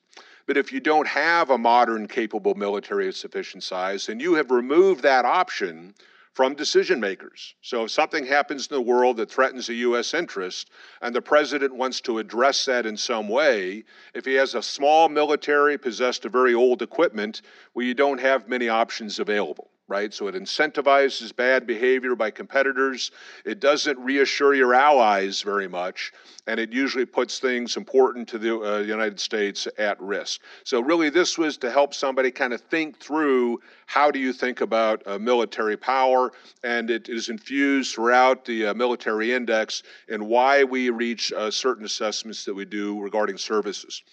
But if you don't have a modern, capable military of sufficient size, then you have removed that option from decision makers. So if something happens in the world that threatens a U S interest and the president wants to address that in some way, if he has a small military possessed of very old equipment, well, you don't have many options available, right? So it incentivizes bad behavior by competitors. It doesn't reassure your allies very much, and it usually puts things important to the uh, United States at risk. So really this was to help somebody kind of think through how do you think about uh, military power, and it is infused throughout the uh, military index and why we reach uh, certain assessments that we do regarding services.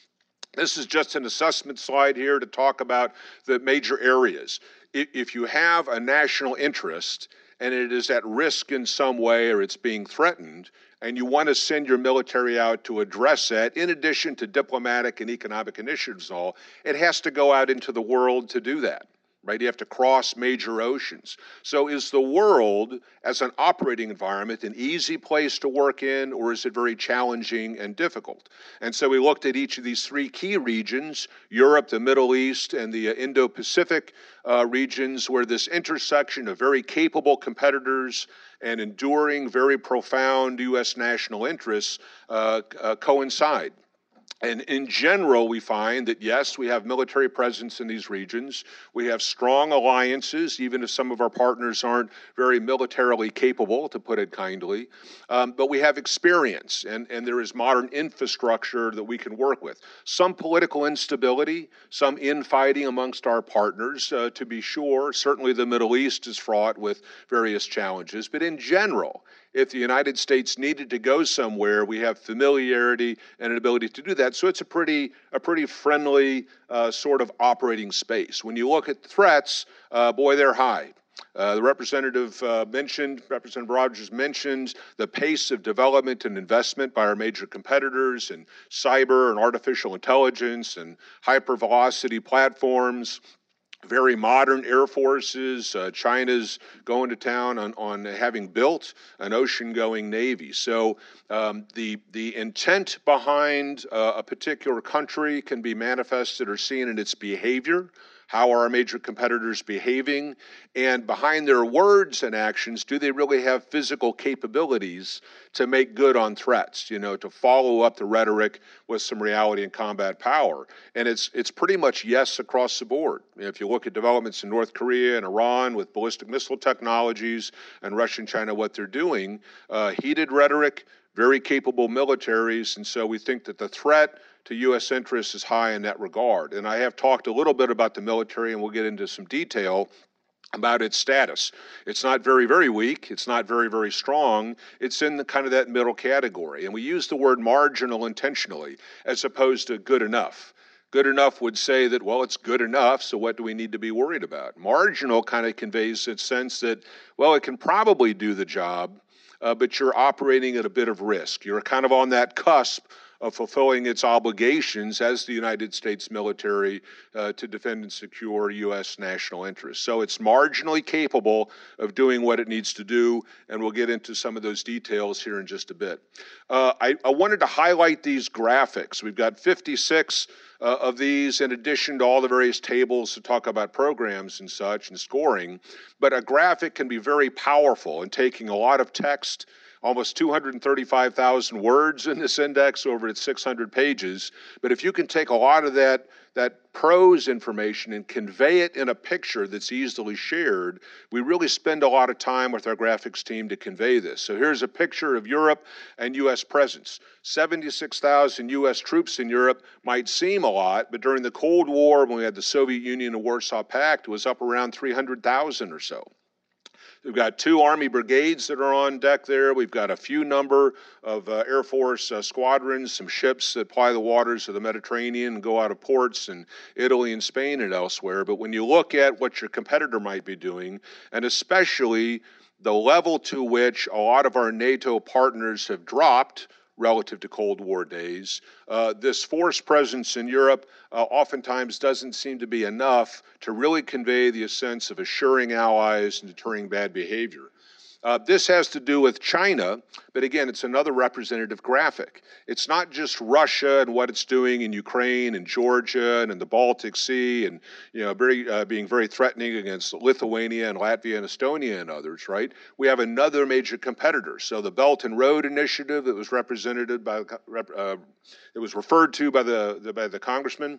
This is just an assessment slide here to talk about the major areas. If you have a national interest and it is at risk in some way or it's being threatened, and you want to send your military out to address that, in addition to diplomatic and economic initiatives and all, it has to go out into the world to do that, right? You have to cross major oceans. So is the world, as an operating environment, an easy place to work in, or is it very challenging and difficult? And so we looked at each of these three key regions, Europe, the Middle East, and the Indo-Pacific uh, regions, where this intersection of very capable competitors and enduring, very profound U S national interests uh, uh, coincide. And in general, we find that, yes, we have military presence in these regions. We have strong alliances, even if some of our partners aren't very militarily capable, to put it kindly. Um, but we have experience, and, and there is modern infrastructure that we can work with. Some political instability, some infighting amongst our partners, uh, to be sure. Certainly the Middle East is fraught with various challenges. But in general, if the United States needed to go somewhere, we have familiarity and an ability to do that. So it's a pretty, a pretty friendly uh, sort of operating space. When you look at the threats, uh, boy, they're high. Uh, the representative uh, mentioned, Representative Rogers mentioned the pace of development and investment by our major competitors in cyber and artificial intelligence and hypervelocity platforms. Very modern air forces. Uh, China's going to town on, on having built an ocean-going navy. So um, the, the intent behind uh, a particular country can be manifested or seen in its behavior. How are our major competitors behaving? And behind their words and actions, do they really have physical capabilities to make good on threats, you know, to follow up the rhetoric with some reality and combat power? And it's it's pretty much yes across the board. If you look at developments in North Korea and Iran with ballistic missile technologies and Russia and China, what they're doing, uh, heated rhetoric, very capable militaries, and so we think that the threat to U S interests is high in that regard. And I have talked a little bit about the military, and we'll get into some detail about its status. It's not very, very weak. It's not very, very strong. It's in the kind of that middle category. And we use the word marginal intentionally as opposed to good enough. Good enough would say that, well, it's good enough, so what do we need to be worried about? Marginal kind of conveys its sense that, well, it can probably do the job, uh, but you're operating at a bit of risk. You're kind of on that cusp of fulfilling its obligations as the United States military uh, to defend and secure U S national interests. So it's marginally capable of doing what it needs to do, and we'll get into some of those details here in just a bit. Uh, I, I wanted to highlight these graphics. We've got fifty-six uh, of these in addition to all the various tables to talk about programs and such and scoring, but a graphic can be very powerful in taking a lot of text. Almost two hundred thirty-five thousand words in this index, over its six hundred pages. But if you can take a lot of that, that prose information and convey it in a picture that's easily shared, we really spend a lot of time with our graphics team to convey this. So here's a picture of Europe and U S presence. seventy-six thousand U S troops in Europe might seem a lot, but during the Cold War, when we had the Soviet Union and Warsaw Pact, it was up around three hundred thousand or so. We've got two Army brigades that are on deck there. We've got a few number of uh, Air Force uh, squadrons, some ships that ply the waters of the Mediterranean and go out of ports in Italy and Spain and elsewhere. But when you look at what your competitor might be doing, and especially the level to which a lot of our NATO partners have dropped relative to Cold War days, uh, this force presence in Europe uh, oftentimes doesn't seem to be enough to really convey the sense of assuring allies and deterring bad behavior. Uh, this has to do with China, but again, it's another representative graphic. It's not just Russia and what it's doing in Ukraine and Georgia and in the Baltic Sea and, you know, very, uh, being very threatening against Lithuania and Latvia and Estonia and others, right? We have another major competitor. So the Belt and Road initiative that was represented by, uh, it was referred to by the, the by the congressman.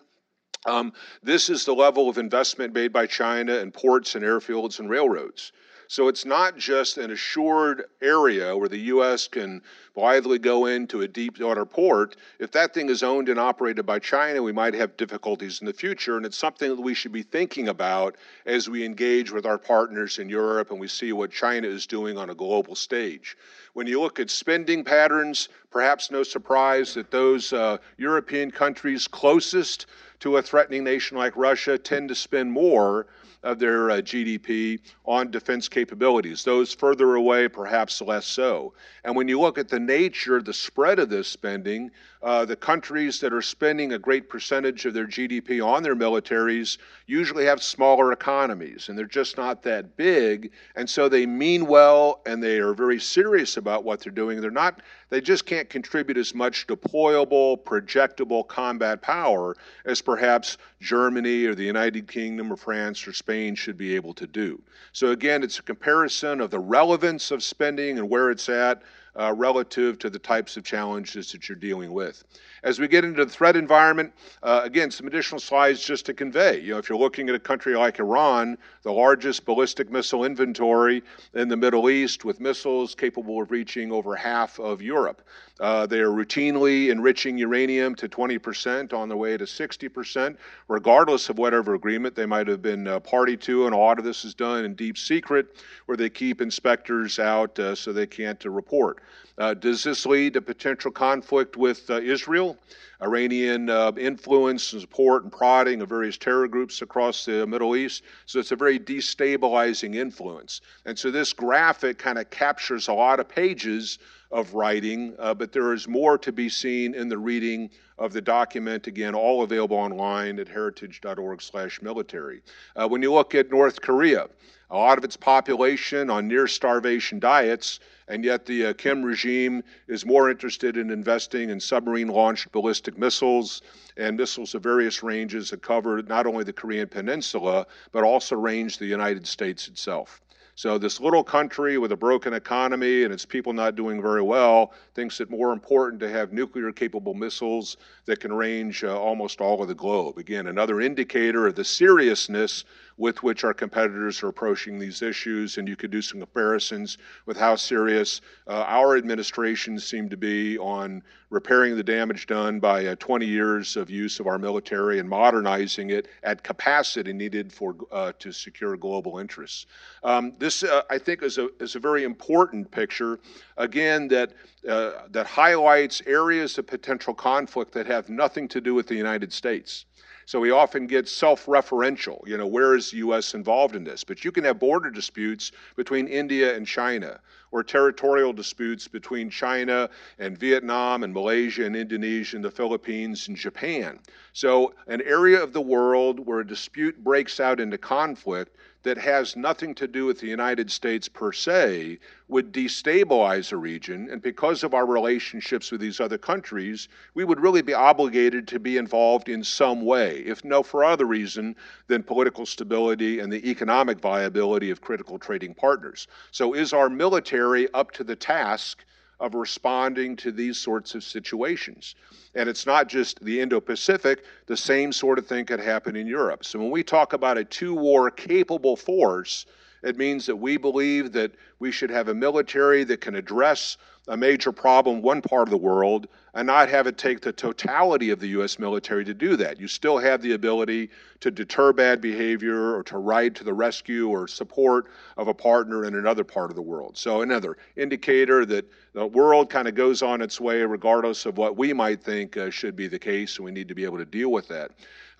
Um, this is the level of investment made by China in ports and airfields and railroads. So it's not just an assured area where the U S can blithely go into a deep water port. If that thing is owned and operated by China, we might have difficulties in the future, and it's something that we should be thinking about as we engage with our partners in Europe and we see what China is doing on a global stage. When you look at spending patterns, perhaps no surprise that those uh, European countries closest to a threatening nation like Russia tend to spend more of their uh, G D P on defense capabilities. Those further away, perhaps less so. And when you look at the nature, the spread of this spending, uh, the countries that are spending a great percentage of their G D P on their militaries usually have smaller economies, and they're just not that big. And so they mean well, and they are very serious about what they're doing. They're not, they just can't contribute as much deployable, projectable combat power as perhaps Germany or the United Kingdom or France or Spain Spain should be able to do. So again, it's a comparison of the relevance of spending and where it's at uh, relative to the types of challenges that you're dealing with. As we get into the threat environment, uh, again, some additional slides just to convey. You know, if you're looking at a country like Iran, the largest ballistic missile inventory in the Middle East, with missiles capable of reaching over half of Europe. Uh, they are routinely enriching uranium to twenty percent on the way to sixty percent, regardless of whatever agreement they might have been uh, party to, and a lot of this is done in deep secret, where they keep inspectors out uh, so they can't uh, report. Uh, does this lead to potential conflict with uh, Israel? Iranian uh, influence and support and prodding of various terror groups across the Middle East. So it's a very destabilizing influence. And so this graphic kind of captures a lot of pages of writing, uh, but there is more to be seen in the reading of the document, again, all available online at heritage dot org slash military. Uh, when you look at North Korea, a lot of its population on near-starvation diets, and yet the uh, Kim regime is more interested in investing in submarine-launched ballistic missiles and missiles of various ranges that cover not only the Korean Peninsula, but also range the United States itself. So this little country with a broken economy and its people not doing very well thinks it more important to have nuclear-capable missiles that can range uh, almost all of the globe. Again, another indicator of the seriousness with which our competitors are approaching these issues, and you could do some comparisons with how serious uh, our administration seemed to be on repairing the damage done by uh, twenty years of use of our military and modernizing it at capacity needed for uh, to secure global interests. Um, this, uh, I think, is a is a very important picture, again, that uh, that highlights areas of potential conflict that have nothing to do with the United States. So we often get self-referential, you know, where is the U S involved in this? But you can have border disputes between India and China, or territorial disputes between China and Vietnam and Malaysia and Indonesia and the Philippines and Japan. So an area of the world where a dispute breaks out into conflict that has nothing to do with the United States per se would destabilize a region, and because of our relationships with these other countries, we would really be obligated to be involved in some way, if no for other reason than political stability and the economic viability of critical trading partners. So is our military up to the task of responding to these sorts of situations? And it's not just the Indo-Pacific, the same sort of thing could happen in Europe. So when we talk about a two-war capable force, it means that we believe that we should have a military that can address a major problem one part of the world and not have it take the totality of the U S military to do that. You still have the ability to deter bad behavior or to ride to the rescue or support of a partner in another part of the world. So another indicator that the world kind of goes on its way regardless of what we might think uh, should be the case, and we need to be able to deal with that.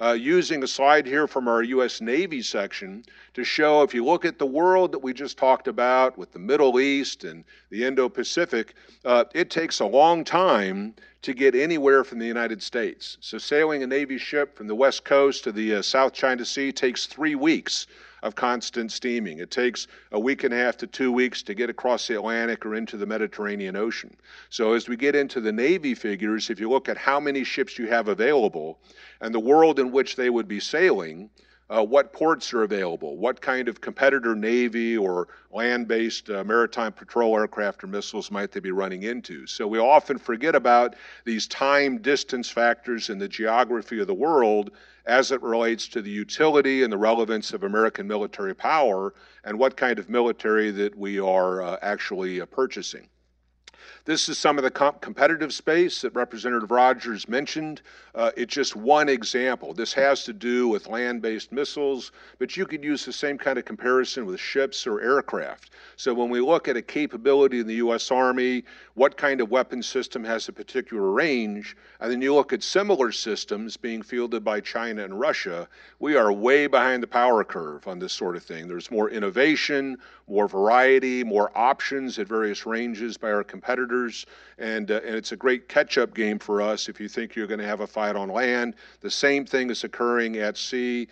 Uh, using a slide here from our U S Navy section to show, if you look at the world that we just talked about with the Middle East and the Indo-Pacific, uh, it takes a long time to get anywhere from the United States. So sailing a Navy ship from the West Coast to the uh, South China Sea takes three weeks of constant steaming. It takes a week and a half to two weeks to get across the Atlantic or into the Mediterranean Ocean. So as we get into the Navy figures, if you look at how many ships you have available and the world in which they would be sailing, Uh, what ports are available, what kind of competitor Navy or land-based uh, maritime patrol aircraft or missiles might they be running into. So we often forget about these time distance factors in the geography of the world as it relates to the utility and the relevance of American military power and what kind of military that we are uh, actually uh, purchasing. This is some of the comp competitive space that Representative Rogers mentioned. Uh, it's just one example. This has to do with land-based missiles, but you could use the same kind of comparison with ships or aircraft. So when we look at a capability in the U S Army, what kind of weapon system has a particular range, and then you look at similar systems being fielded by China and Russia, we are way behind the power curve on this sort of thing. There's more innovation, more variety, more options at various ranges by our competitors. And, uh, and it's a great catch-up game for us if you think you're going to have a fight on land. The same thing is occurring at sea,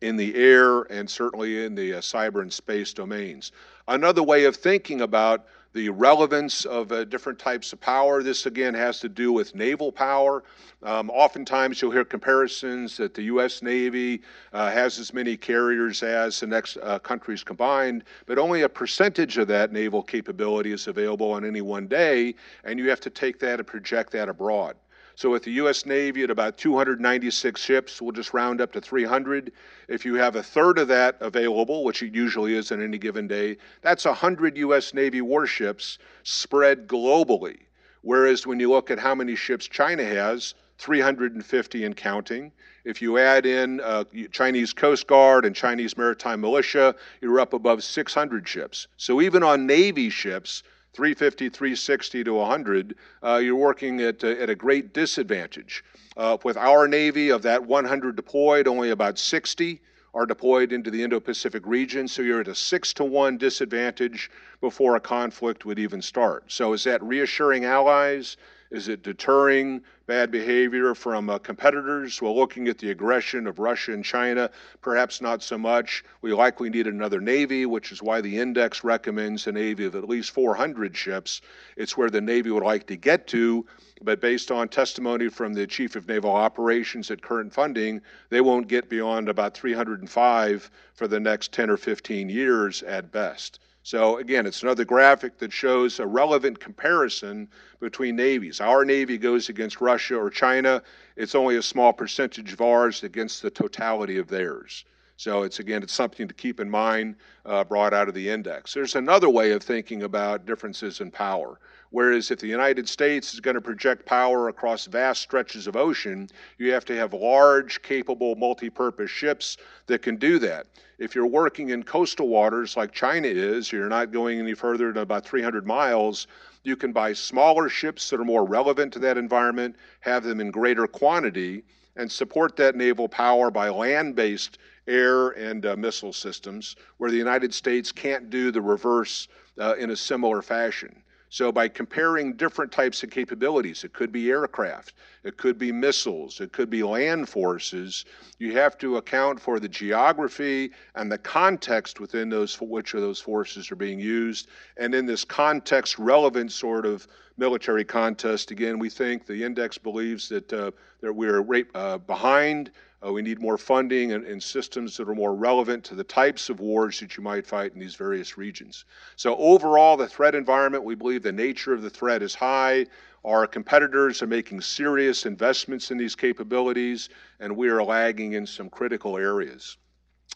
in the air, and certainly in the uh, cyber and space domains. Another way of thinking about the relevance of uh, different types of power. This, again, has to do with naval power. Um, oftentimes, you'll hear comparisons that the U S Navy uh, has as many carriers as the next uh, countries combined, but only a percentage of that naval capability is available on any one day, and you have to take that and project that abroad. So with the U S Navy at about two hundred ninety-six ships, we'll just round up to three hundred. If you have a third of that available, which it usually is on any given day, that's one hundred U S Navy warships spread globally. Whereas when you look at how many ships China has, three hundred fifty and counting. If you add in uh, Chinese Coast Guard and Chinese maritime militia, you're up above six hundred ships. So even on Navy ships, three fifty, three sixty to one hundred, uh, you're working at, uh, at a great disadvantage. Uh, with our Navy, of that one hundred deployed, only about sixty are deployed into the Indo-Pacific region, so you're at a six to one disadvantage before a conflict would even start. So is that reassuring allies? Is it deterring bad behavior from uh, competitors? Well, looking at the aggression of Russia and China, perhaps not so much. We likely need another Navy, which is why the index recommends a Navy of at least four hundred ships. It's where the Navy would like to get to, but based on testimony from the Chief of Naval Operations at current funding, they won't get beyond about three hundred five for the next ten or fifteen years at best. So again, it's another graphic that shows a relevant comparison between navies. Our Navy goes against Russia or China. It's only a small percentage of ours against the totality of theirs. So it's, again, it's something to keep in mind, uh, brought out of the index. There's another way of thinking about differences in power. Whereas if the United States is going to project power across vast stretches of ocean, you have to have large, capable, multi-purpose ships that can do that. If you're working in coastal waters like China is, you're not going any further than about three hundred miles, you can buy smaller ships that are more relevant to that environment, have them in greater quantity, and support that naval power by land-based air and uh, missile systems, where the United States can't do the reverse uh, in a similar fashion. So by comparing different types of capabilities, it could be aircraft, it could be missiles, it could be land forces, you have to account for the geography and the context within those for which of those forces are being used. And in this context-relevant sort of military contest, again, we think the index believes that, uh, that we are right, uh, behind. Uh, we need more funding and, and systems that are more relevant to the types of wars that you might fight in these various regions. So overall, the threat environment, we believe the nature of the threat is high. Our competitors are making serious investments in these capabilities, and we are lagging in some critical areas.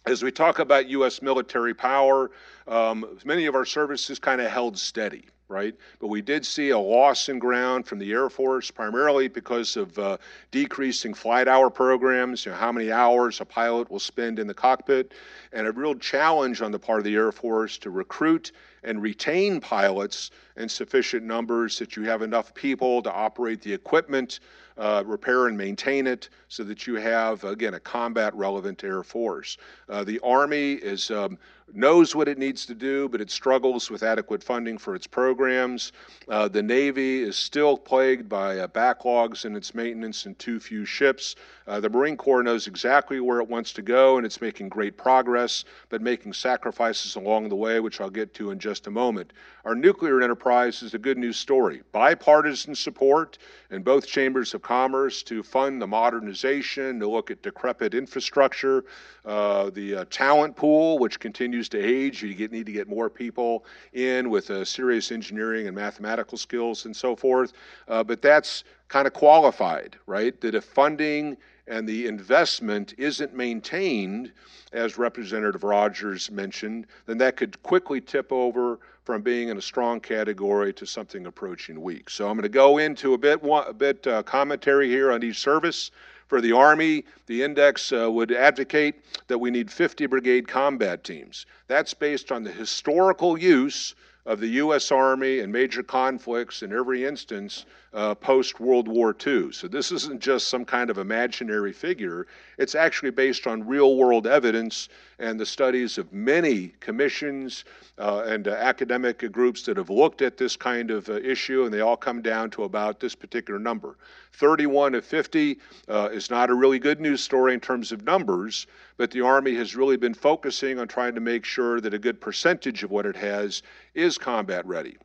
As we talk about U S military power, um, many of our services kind of held steady. Right? But we did see a loss in ground from the Air Force, primarily because of uh, decreasing flight hour programs, you know, how many hours a pilot will spend in the cockpit, and a real challenge on the part of the Air Force to recruit and retain pilots in sufficient numbers that you have enough people to operate the equipment, uh, repair and maintain it, so that you have, again, a combat-relevant Air Force. Uh, the Army is um, knows what it needs to do, but it struggles with adequate funding for its programs. Uh, the Navy is still plagued by uh, backlogs in its maintenance and too few ships. Uh, the Marine Corps knows exactly where it wants to go, and it's making great progress, but making sacrifices along the way, which I'll get to in just Just a moment. Our nuclear enterprise is a good news story. Bipartisan support in both chambers of commerce to fund the modernization, to look at decrepit infrastructure, uh, the uh, talent pool, which continues to age. You get, need to get more people in with uh, serious engineering and mathematical skills and so forth. Uh, but that's kind of qualified, right? That if funding and the investment isn't maintained, as Representative Rogers mentioned, then that could quickly tip over from being in a strong category to something approaching weak. So I'm going to go into a bit, a bit uh, commentary here on each service. For the Army, the index uh, would advocate that we need fifty brigade combat teams. That's based on the historical use of the U S Army in major conflicts in every instance uh, post-World War Two. So this isn't just some kind of imaginary figure. It's actually based on real-world evidence and the studies of many commissions uh, and uh, academic groups that have looked at this kind of uh, issue, and they all come down to about this particular number. thirty-one of fifty uh, is not a really good news story in terms of numbers, but the Army has really been focusing on trying to make sure that a good percentage of what it has is combat ready.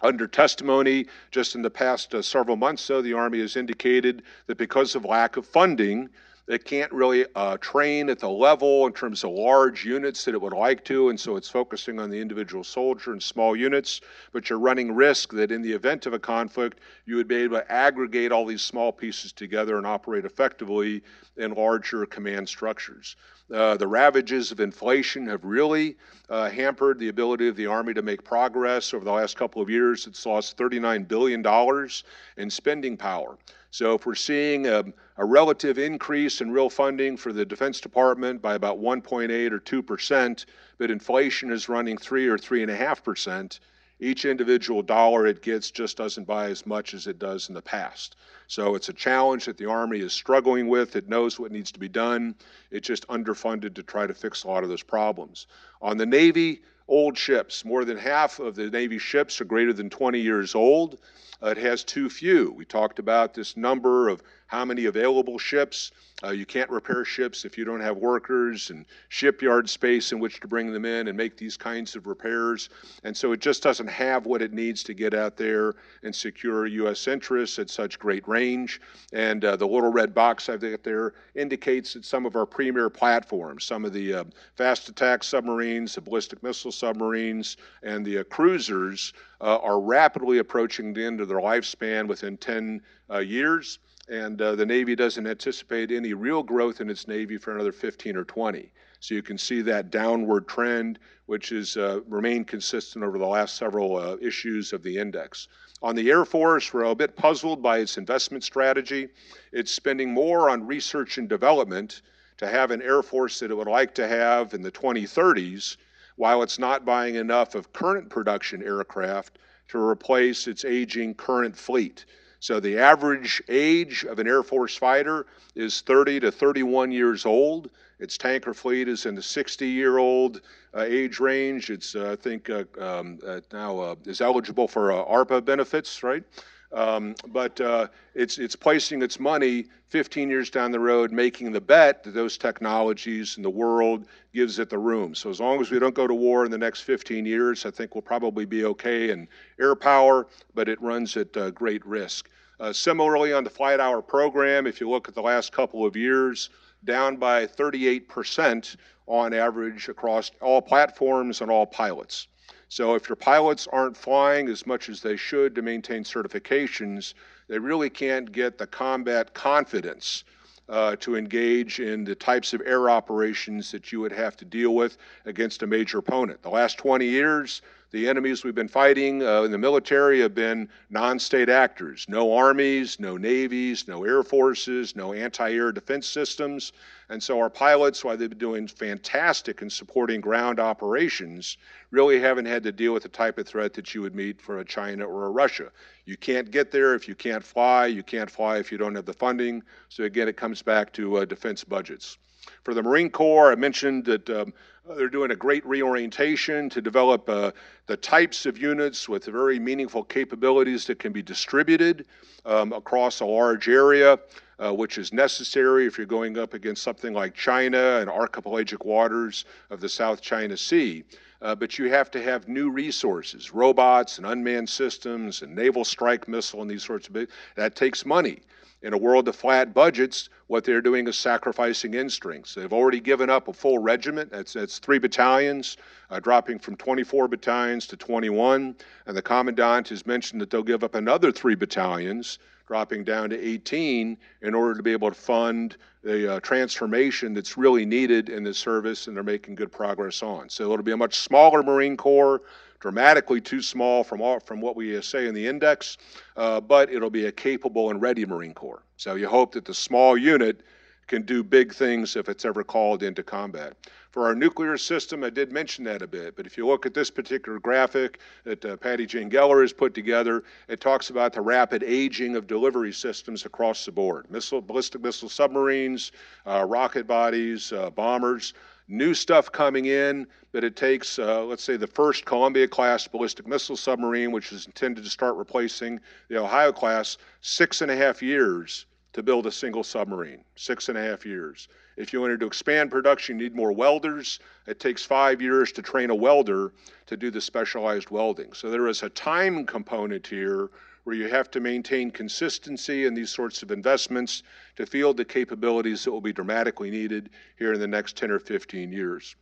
Under testimony, just in the past uh, several months, so the Army has indicated that because of lack of funding, it can't really uh, train at the level in terms of large units that it would like to, and so it's focusing on the individual soldier and small units, but you're running risk that in the event of a conflict, you would be able to aggregate all these small pieces together and operate effectively in larger command structures. Uh, the ravages of inflation have really uh, hampered the ability of the Army to make progress. Over the last couple of years, it's lost thirty-nine billion dollars in spending power. So if we're seeing a, a relative increase in real funding for the Defense Department by about one point eight or two percent, but inflation is running three or three point five percent, each individual dollar it gets just doesn't buy as much as it does in the past. So it's a challenge that the Army is struggling with. It knows what needs to be done. It's just underfunded to try to fix a lot of those problems. On the Navy, old ships. More than half of the Navy ships are greater than twenty years old. Uh, it has too few. We talked about this number of how many available ships. Uh, you can't repair ships if you don't have workers and shipyard space in which to bring them in and make these kinds of repairs. And so it just doesn't have what it needs to get out there and secure U S interests at such great range. And uh, the little red box I've got there indicates that some of our premier platforms, some of the uh, fast attack submarines, the ballistic missile submarines and the uh, cruisers uh, are rapidly approaching the end of their lifespan within ten uh, years, and uh, the Navy doesn't anticipate any real growth in its Navy for another fifteen or twenty. So you can see that downward trend, which has uh, remained consistent over the last several uh, issues of the index. On the Air Force, we're a bit puzzled by its investment strategy. It's spending more on research and development to have an Air Force that it would like to have in the twenty thirties, while it's not buying enough of current production aircraft to replace its aging current fleet. So the average age of an Air Force fighter is thirty to thirty-one years old. Its tanker fleet is in the sixty-year-old uh, age range. It's, uh, I think, uh, um, uh, now uh, is eligible for uh, ARPA benefits, right? Um, but uh, it's, it's placing its money fifteen years down the road, making the bet that those technologies and the world gives it the room. So as long as we don't go to war in the next fifteen years, I think we'll probably be okay in air power, but it runs at uh, great risk. Uh, similarly, on the flight hour program, if you look at the last couple of years, down by thirty-eight percent on average across all platforms and all pilots. So if your pilots aren't flying as much as they should to maintain certifications, they really can't get the combat confidence uh, to engage in the types of air operations that you would have to deal with against a major opponent. The last twenty years, the enemies we've been fighting uh, in the military have been non-state actors. No armies, no navies, no air forces, no anti-air defense systems. And so our pilots, while they've been doing fantastic in supporting ground operations, really haven't had to deal with the type of threat that you would meet for a China or a Russia. You can't get there if you can't fly. You can't fly if you don't have the funding. So again, it comes back to uh, defense budgets. For the Marine Corps, I mentioned that um, they're doing a great reorientation to develop uh, the types of units with very meaningful capabilities that can be distributed um, across a large area, uh, which is necessary if you're going up against something like China and archipelagic waters of the South China Sea. Uh, but you have to have new resources, robots and unmanned systems and naval strike missile and these sorts of things. That takes money. In a world of flat budgets, what they're doing is sacrificing end strengths. They've already given up a full regiment. That's, that's three battalions, uh, dropping from twenty-four battalions to twenty-one. And the commandant has mentioned that they'll give up another three battalions, dropping down to eighteen, in order to be able to fund the uh, transformation that's really needed in the service, and they're making good progress on. So it'll be a much smaller Marine Corps, dramatically too small from all, from what we say in the index, uh, but it'll be a capable and ready Marine Corps. So you hope that the small unit can do big things if it's ever called into combat. For our nuclear system, I did mention that a bit, but if you look at this particular graphic that uh, Patty Jane Geller has put together, it talks about the rapid aging of delivery systems across the board. Missile, ballistic missile submarines, uh, rocket bodies, uh, bombers. New stuff coming in, but it takes, uh, let's say, the first Columbia-class ballistic missile submarine, which is intended to start replacing the Ohio-class, six and a half years to build a single submarine, six and a half years. If you wanted to expand production, you need more welders. It takes five years to train a welder to do the specialized welding. So there is a time component here where you have to maintain consistency in these sorts of investments to field the capabilities that will be dramatically needed here in the next ten or fifteen years.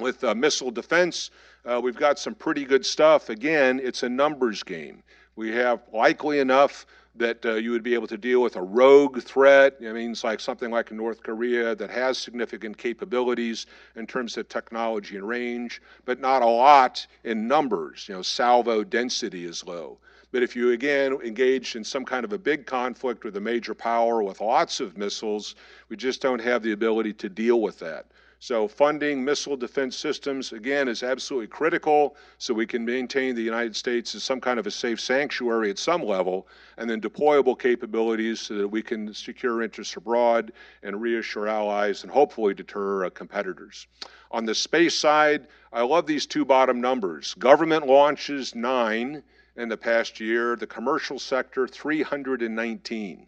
With uh, missile defense, uh, we've got some pretty good stuff. Again, it's a numbers game. We have likely enough that uh, you would be able to deal with a rogue threat. I mean, it's like something like North Korea that has significant capabilities in terms of technology and range, but not a lot in numbers. You know, salvo density is low. But if you, again, engage in some kind of a big conflict with a major power with lots of missiles, we just don't have the ability to deal with that. So funding missile defense systems, again, is absolutely critical so we can maintain the United States as some kind of a safe sanctuary at some level, and then deployable capabilities so that we can secure interests abroad and reassure allies and hopefully deter uh, competitors. On the space side, I love these two bottom numbers. Government launches, nine. In the past year, the commercial sector, three hundred nineteen.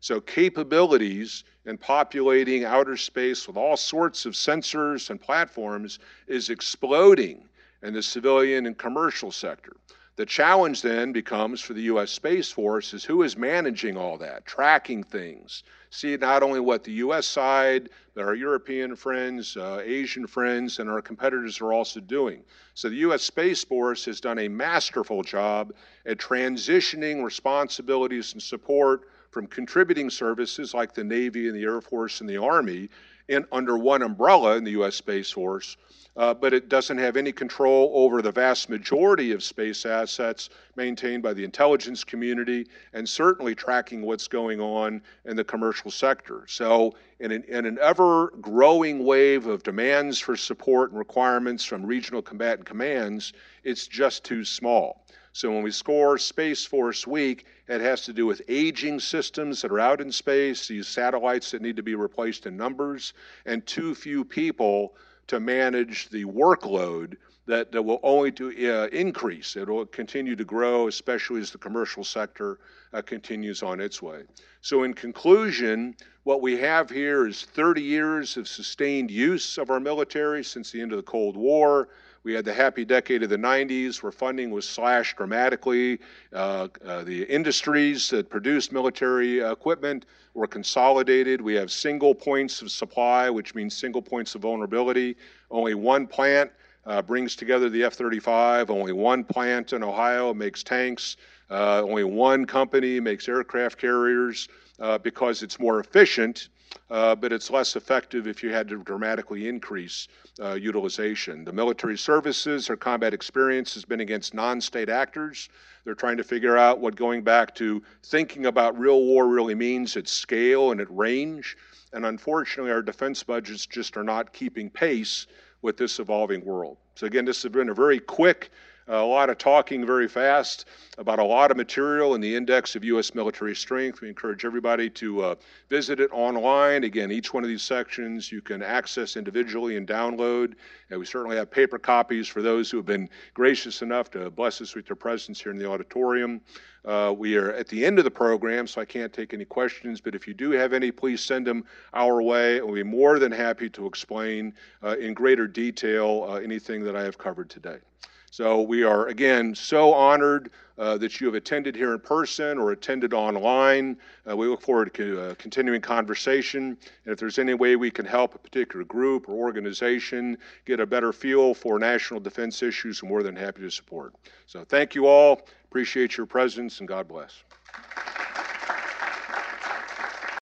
So capabilities in populating outer space with all sorts of sensors and platforms is exploding in the civilian and commercial sector. The challenge then becomes for the U S. Space Force is who is managing all that, tracking things. See not only what the U S side, but our European friends, uh, Asian friends, and our competitors are also doing. So the U S. Space Force has done a masterful job at transitioning responsibilities and support from contributing services like the Navy and the Air Force and the Army in under one umbrella in the U S. Space Force, uh, but it doesn't have any control over the vast majority of space assets maintained by the intelligence community and certainly tracking what's going on in the commercial sector. So in an, in an ever-growing wave of demands for support and requirements from regional combatant commands, it's just too small. So when we score Space Force Week, it has to do with aging systems that are out in space, these satellites that need to be replaced in numbers, and too few people to manage the workload that, that will only to, uh, increase. It will continue to grow, especially as the commercial sector uh, continues on its way. So in conclusion, what we have here is thirty years of sustained use of our military since the end of the Cold War. We had the happy decade of the nineties where funding was slashed dramatically. Uh, uh, the industries that produced military uh, equipment were consolidated. We have single points of supply, which means single points of vulnerability. Only one plant uh, brings together the F thirty-five. Only one plant in Ohio makes tanks. Uh, only one company makes aircraft carriers uh, because it's more efficient. Uh, but it's less effective if you had to dramatically increase uh, utilization. The military services or combat experience has been against non-state actors. They're trying to figure out what going back to thinking about real war really means at scale and at range. And unfortunately, our defense budgets just are not keeping pace with this evolving world. So again, this has been a very quick, a lot of talking very fast about a lot of material in the Index of U S. Military Strength. We encourage everybody to uh, visit it online. Again, each one of these sections you can access individually and download. And we certainly have paper copies for those who have been gracious enough to bless us with their presence here in the auditorium. Uh, we are at the end of the program, so I can't take any questions, but if you do have any, please send them our way. We'll be more than happy to explain uh, in greater detail uh, anything that I have covered today. So we are, again, so honored uh, that you have attended here in person or attended online. Uh, we look forward to uh, continuing conversation. And if there's any way we can help a particular group or organization get a better feel for national defense issues, we're more than happy to support. So thank you all. Appreciate your presence, and God bless.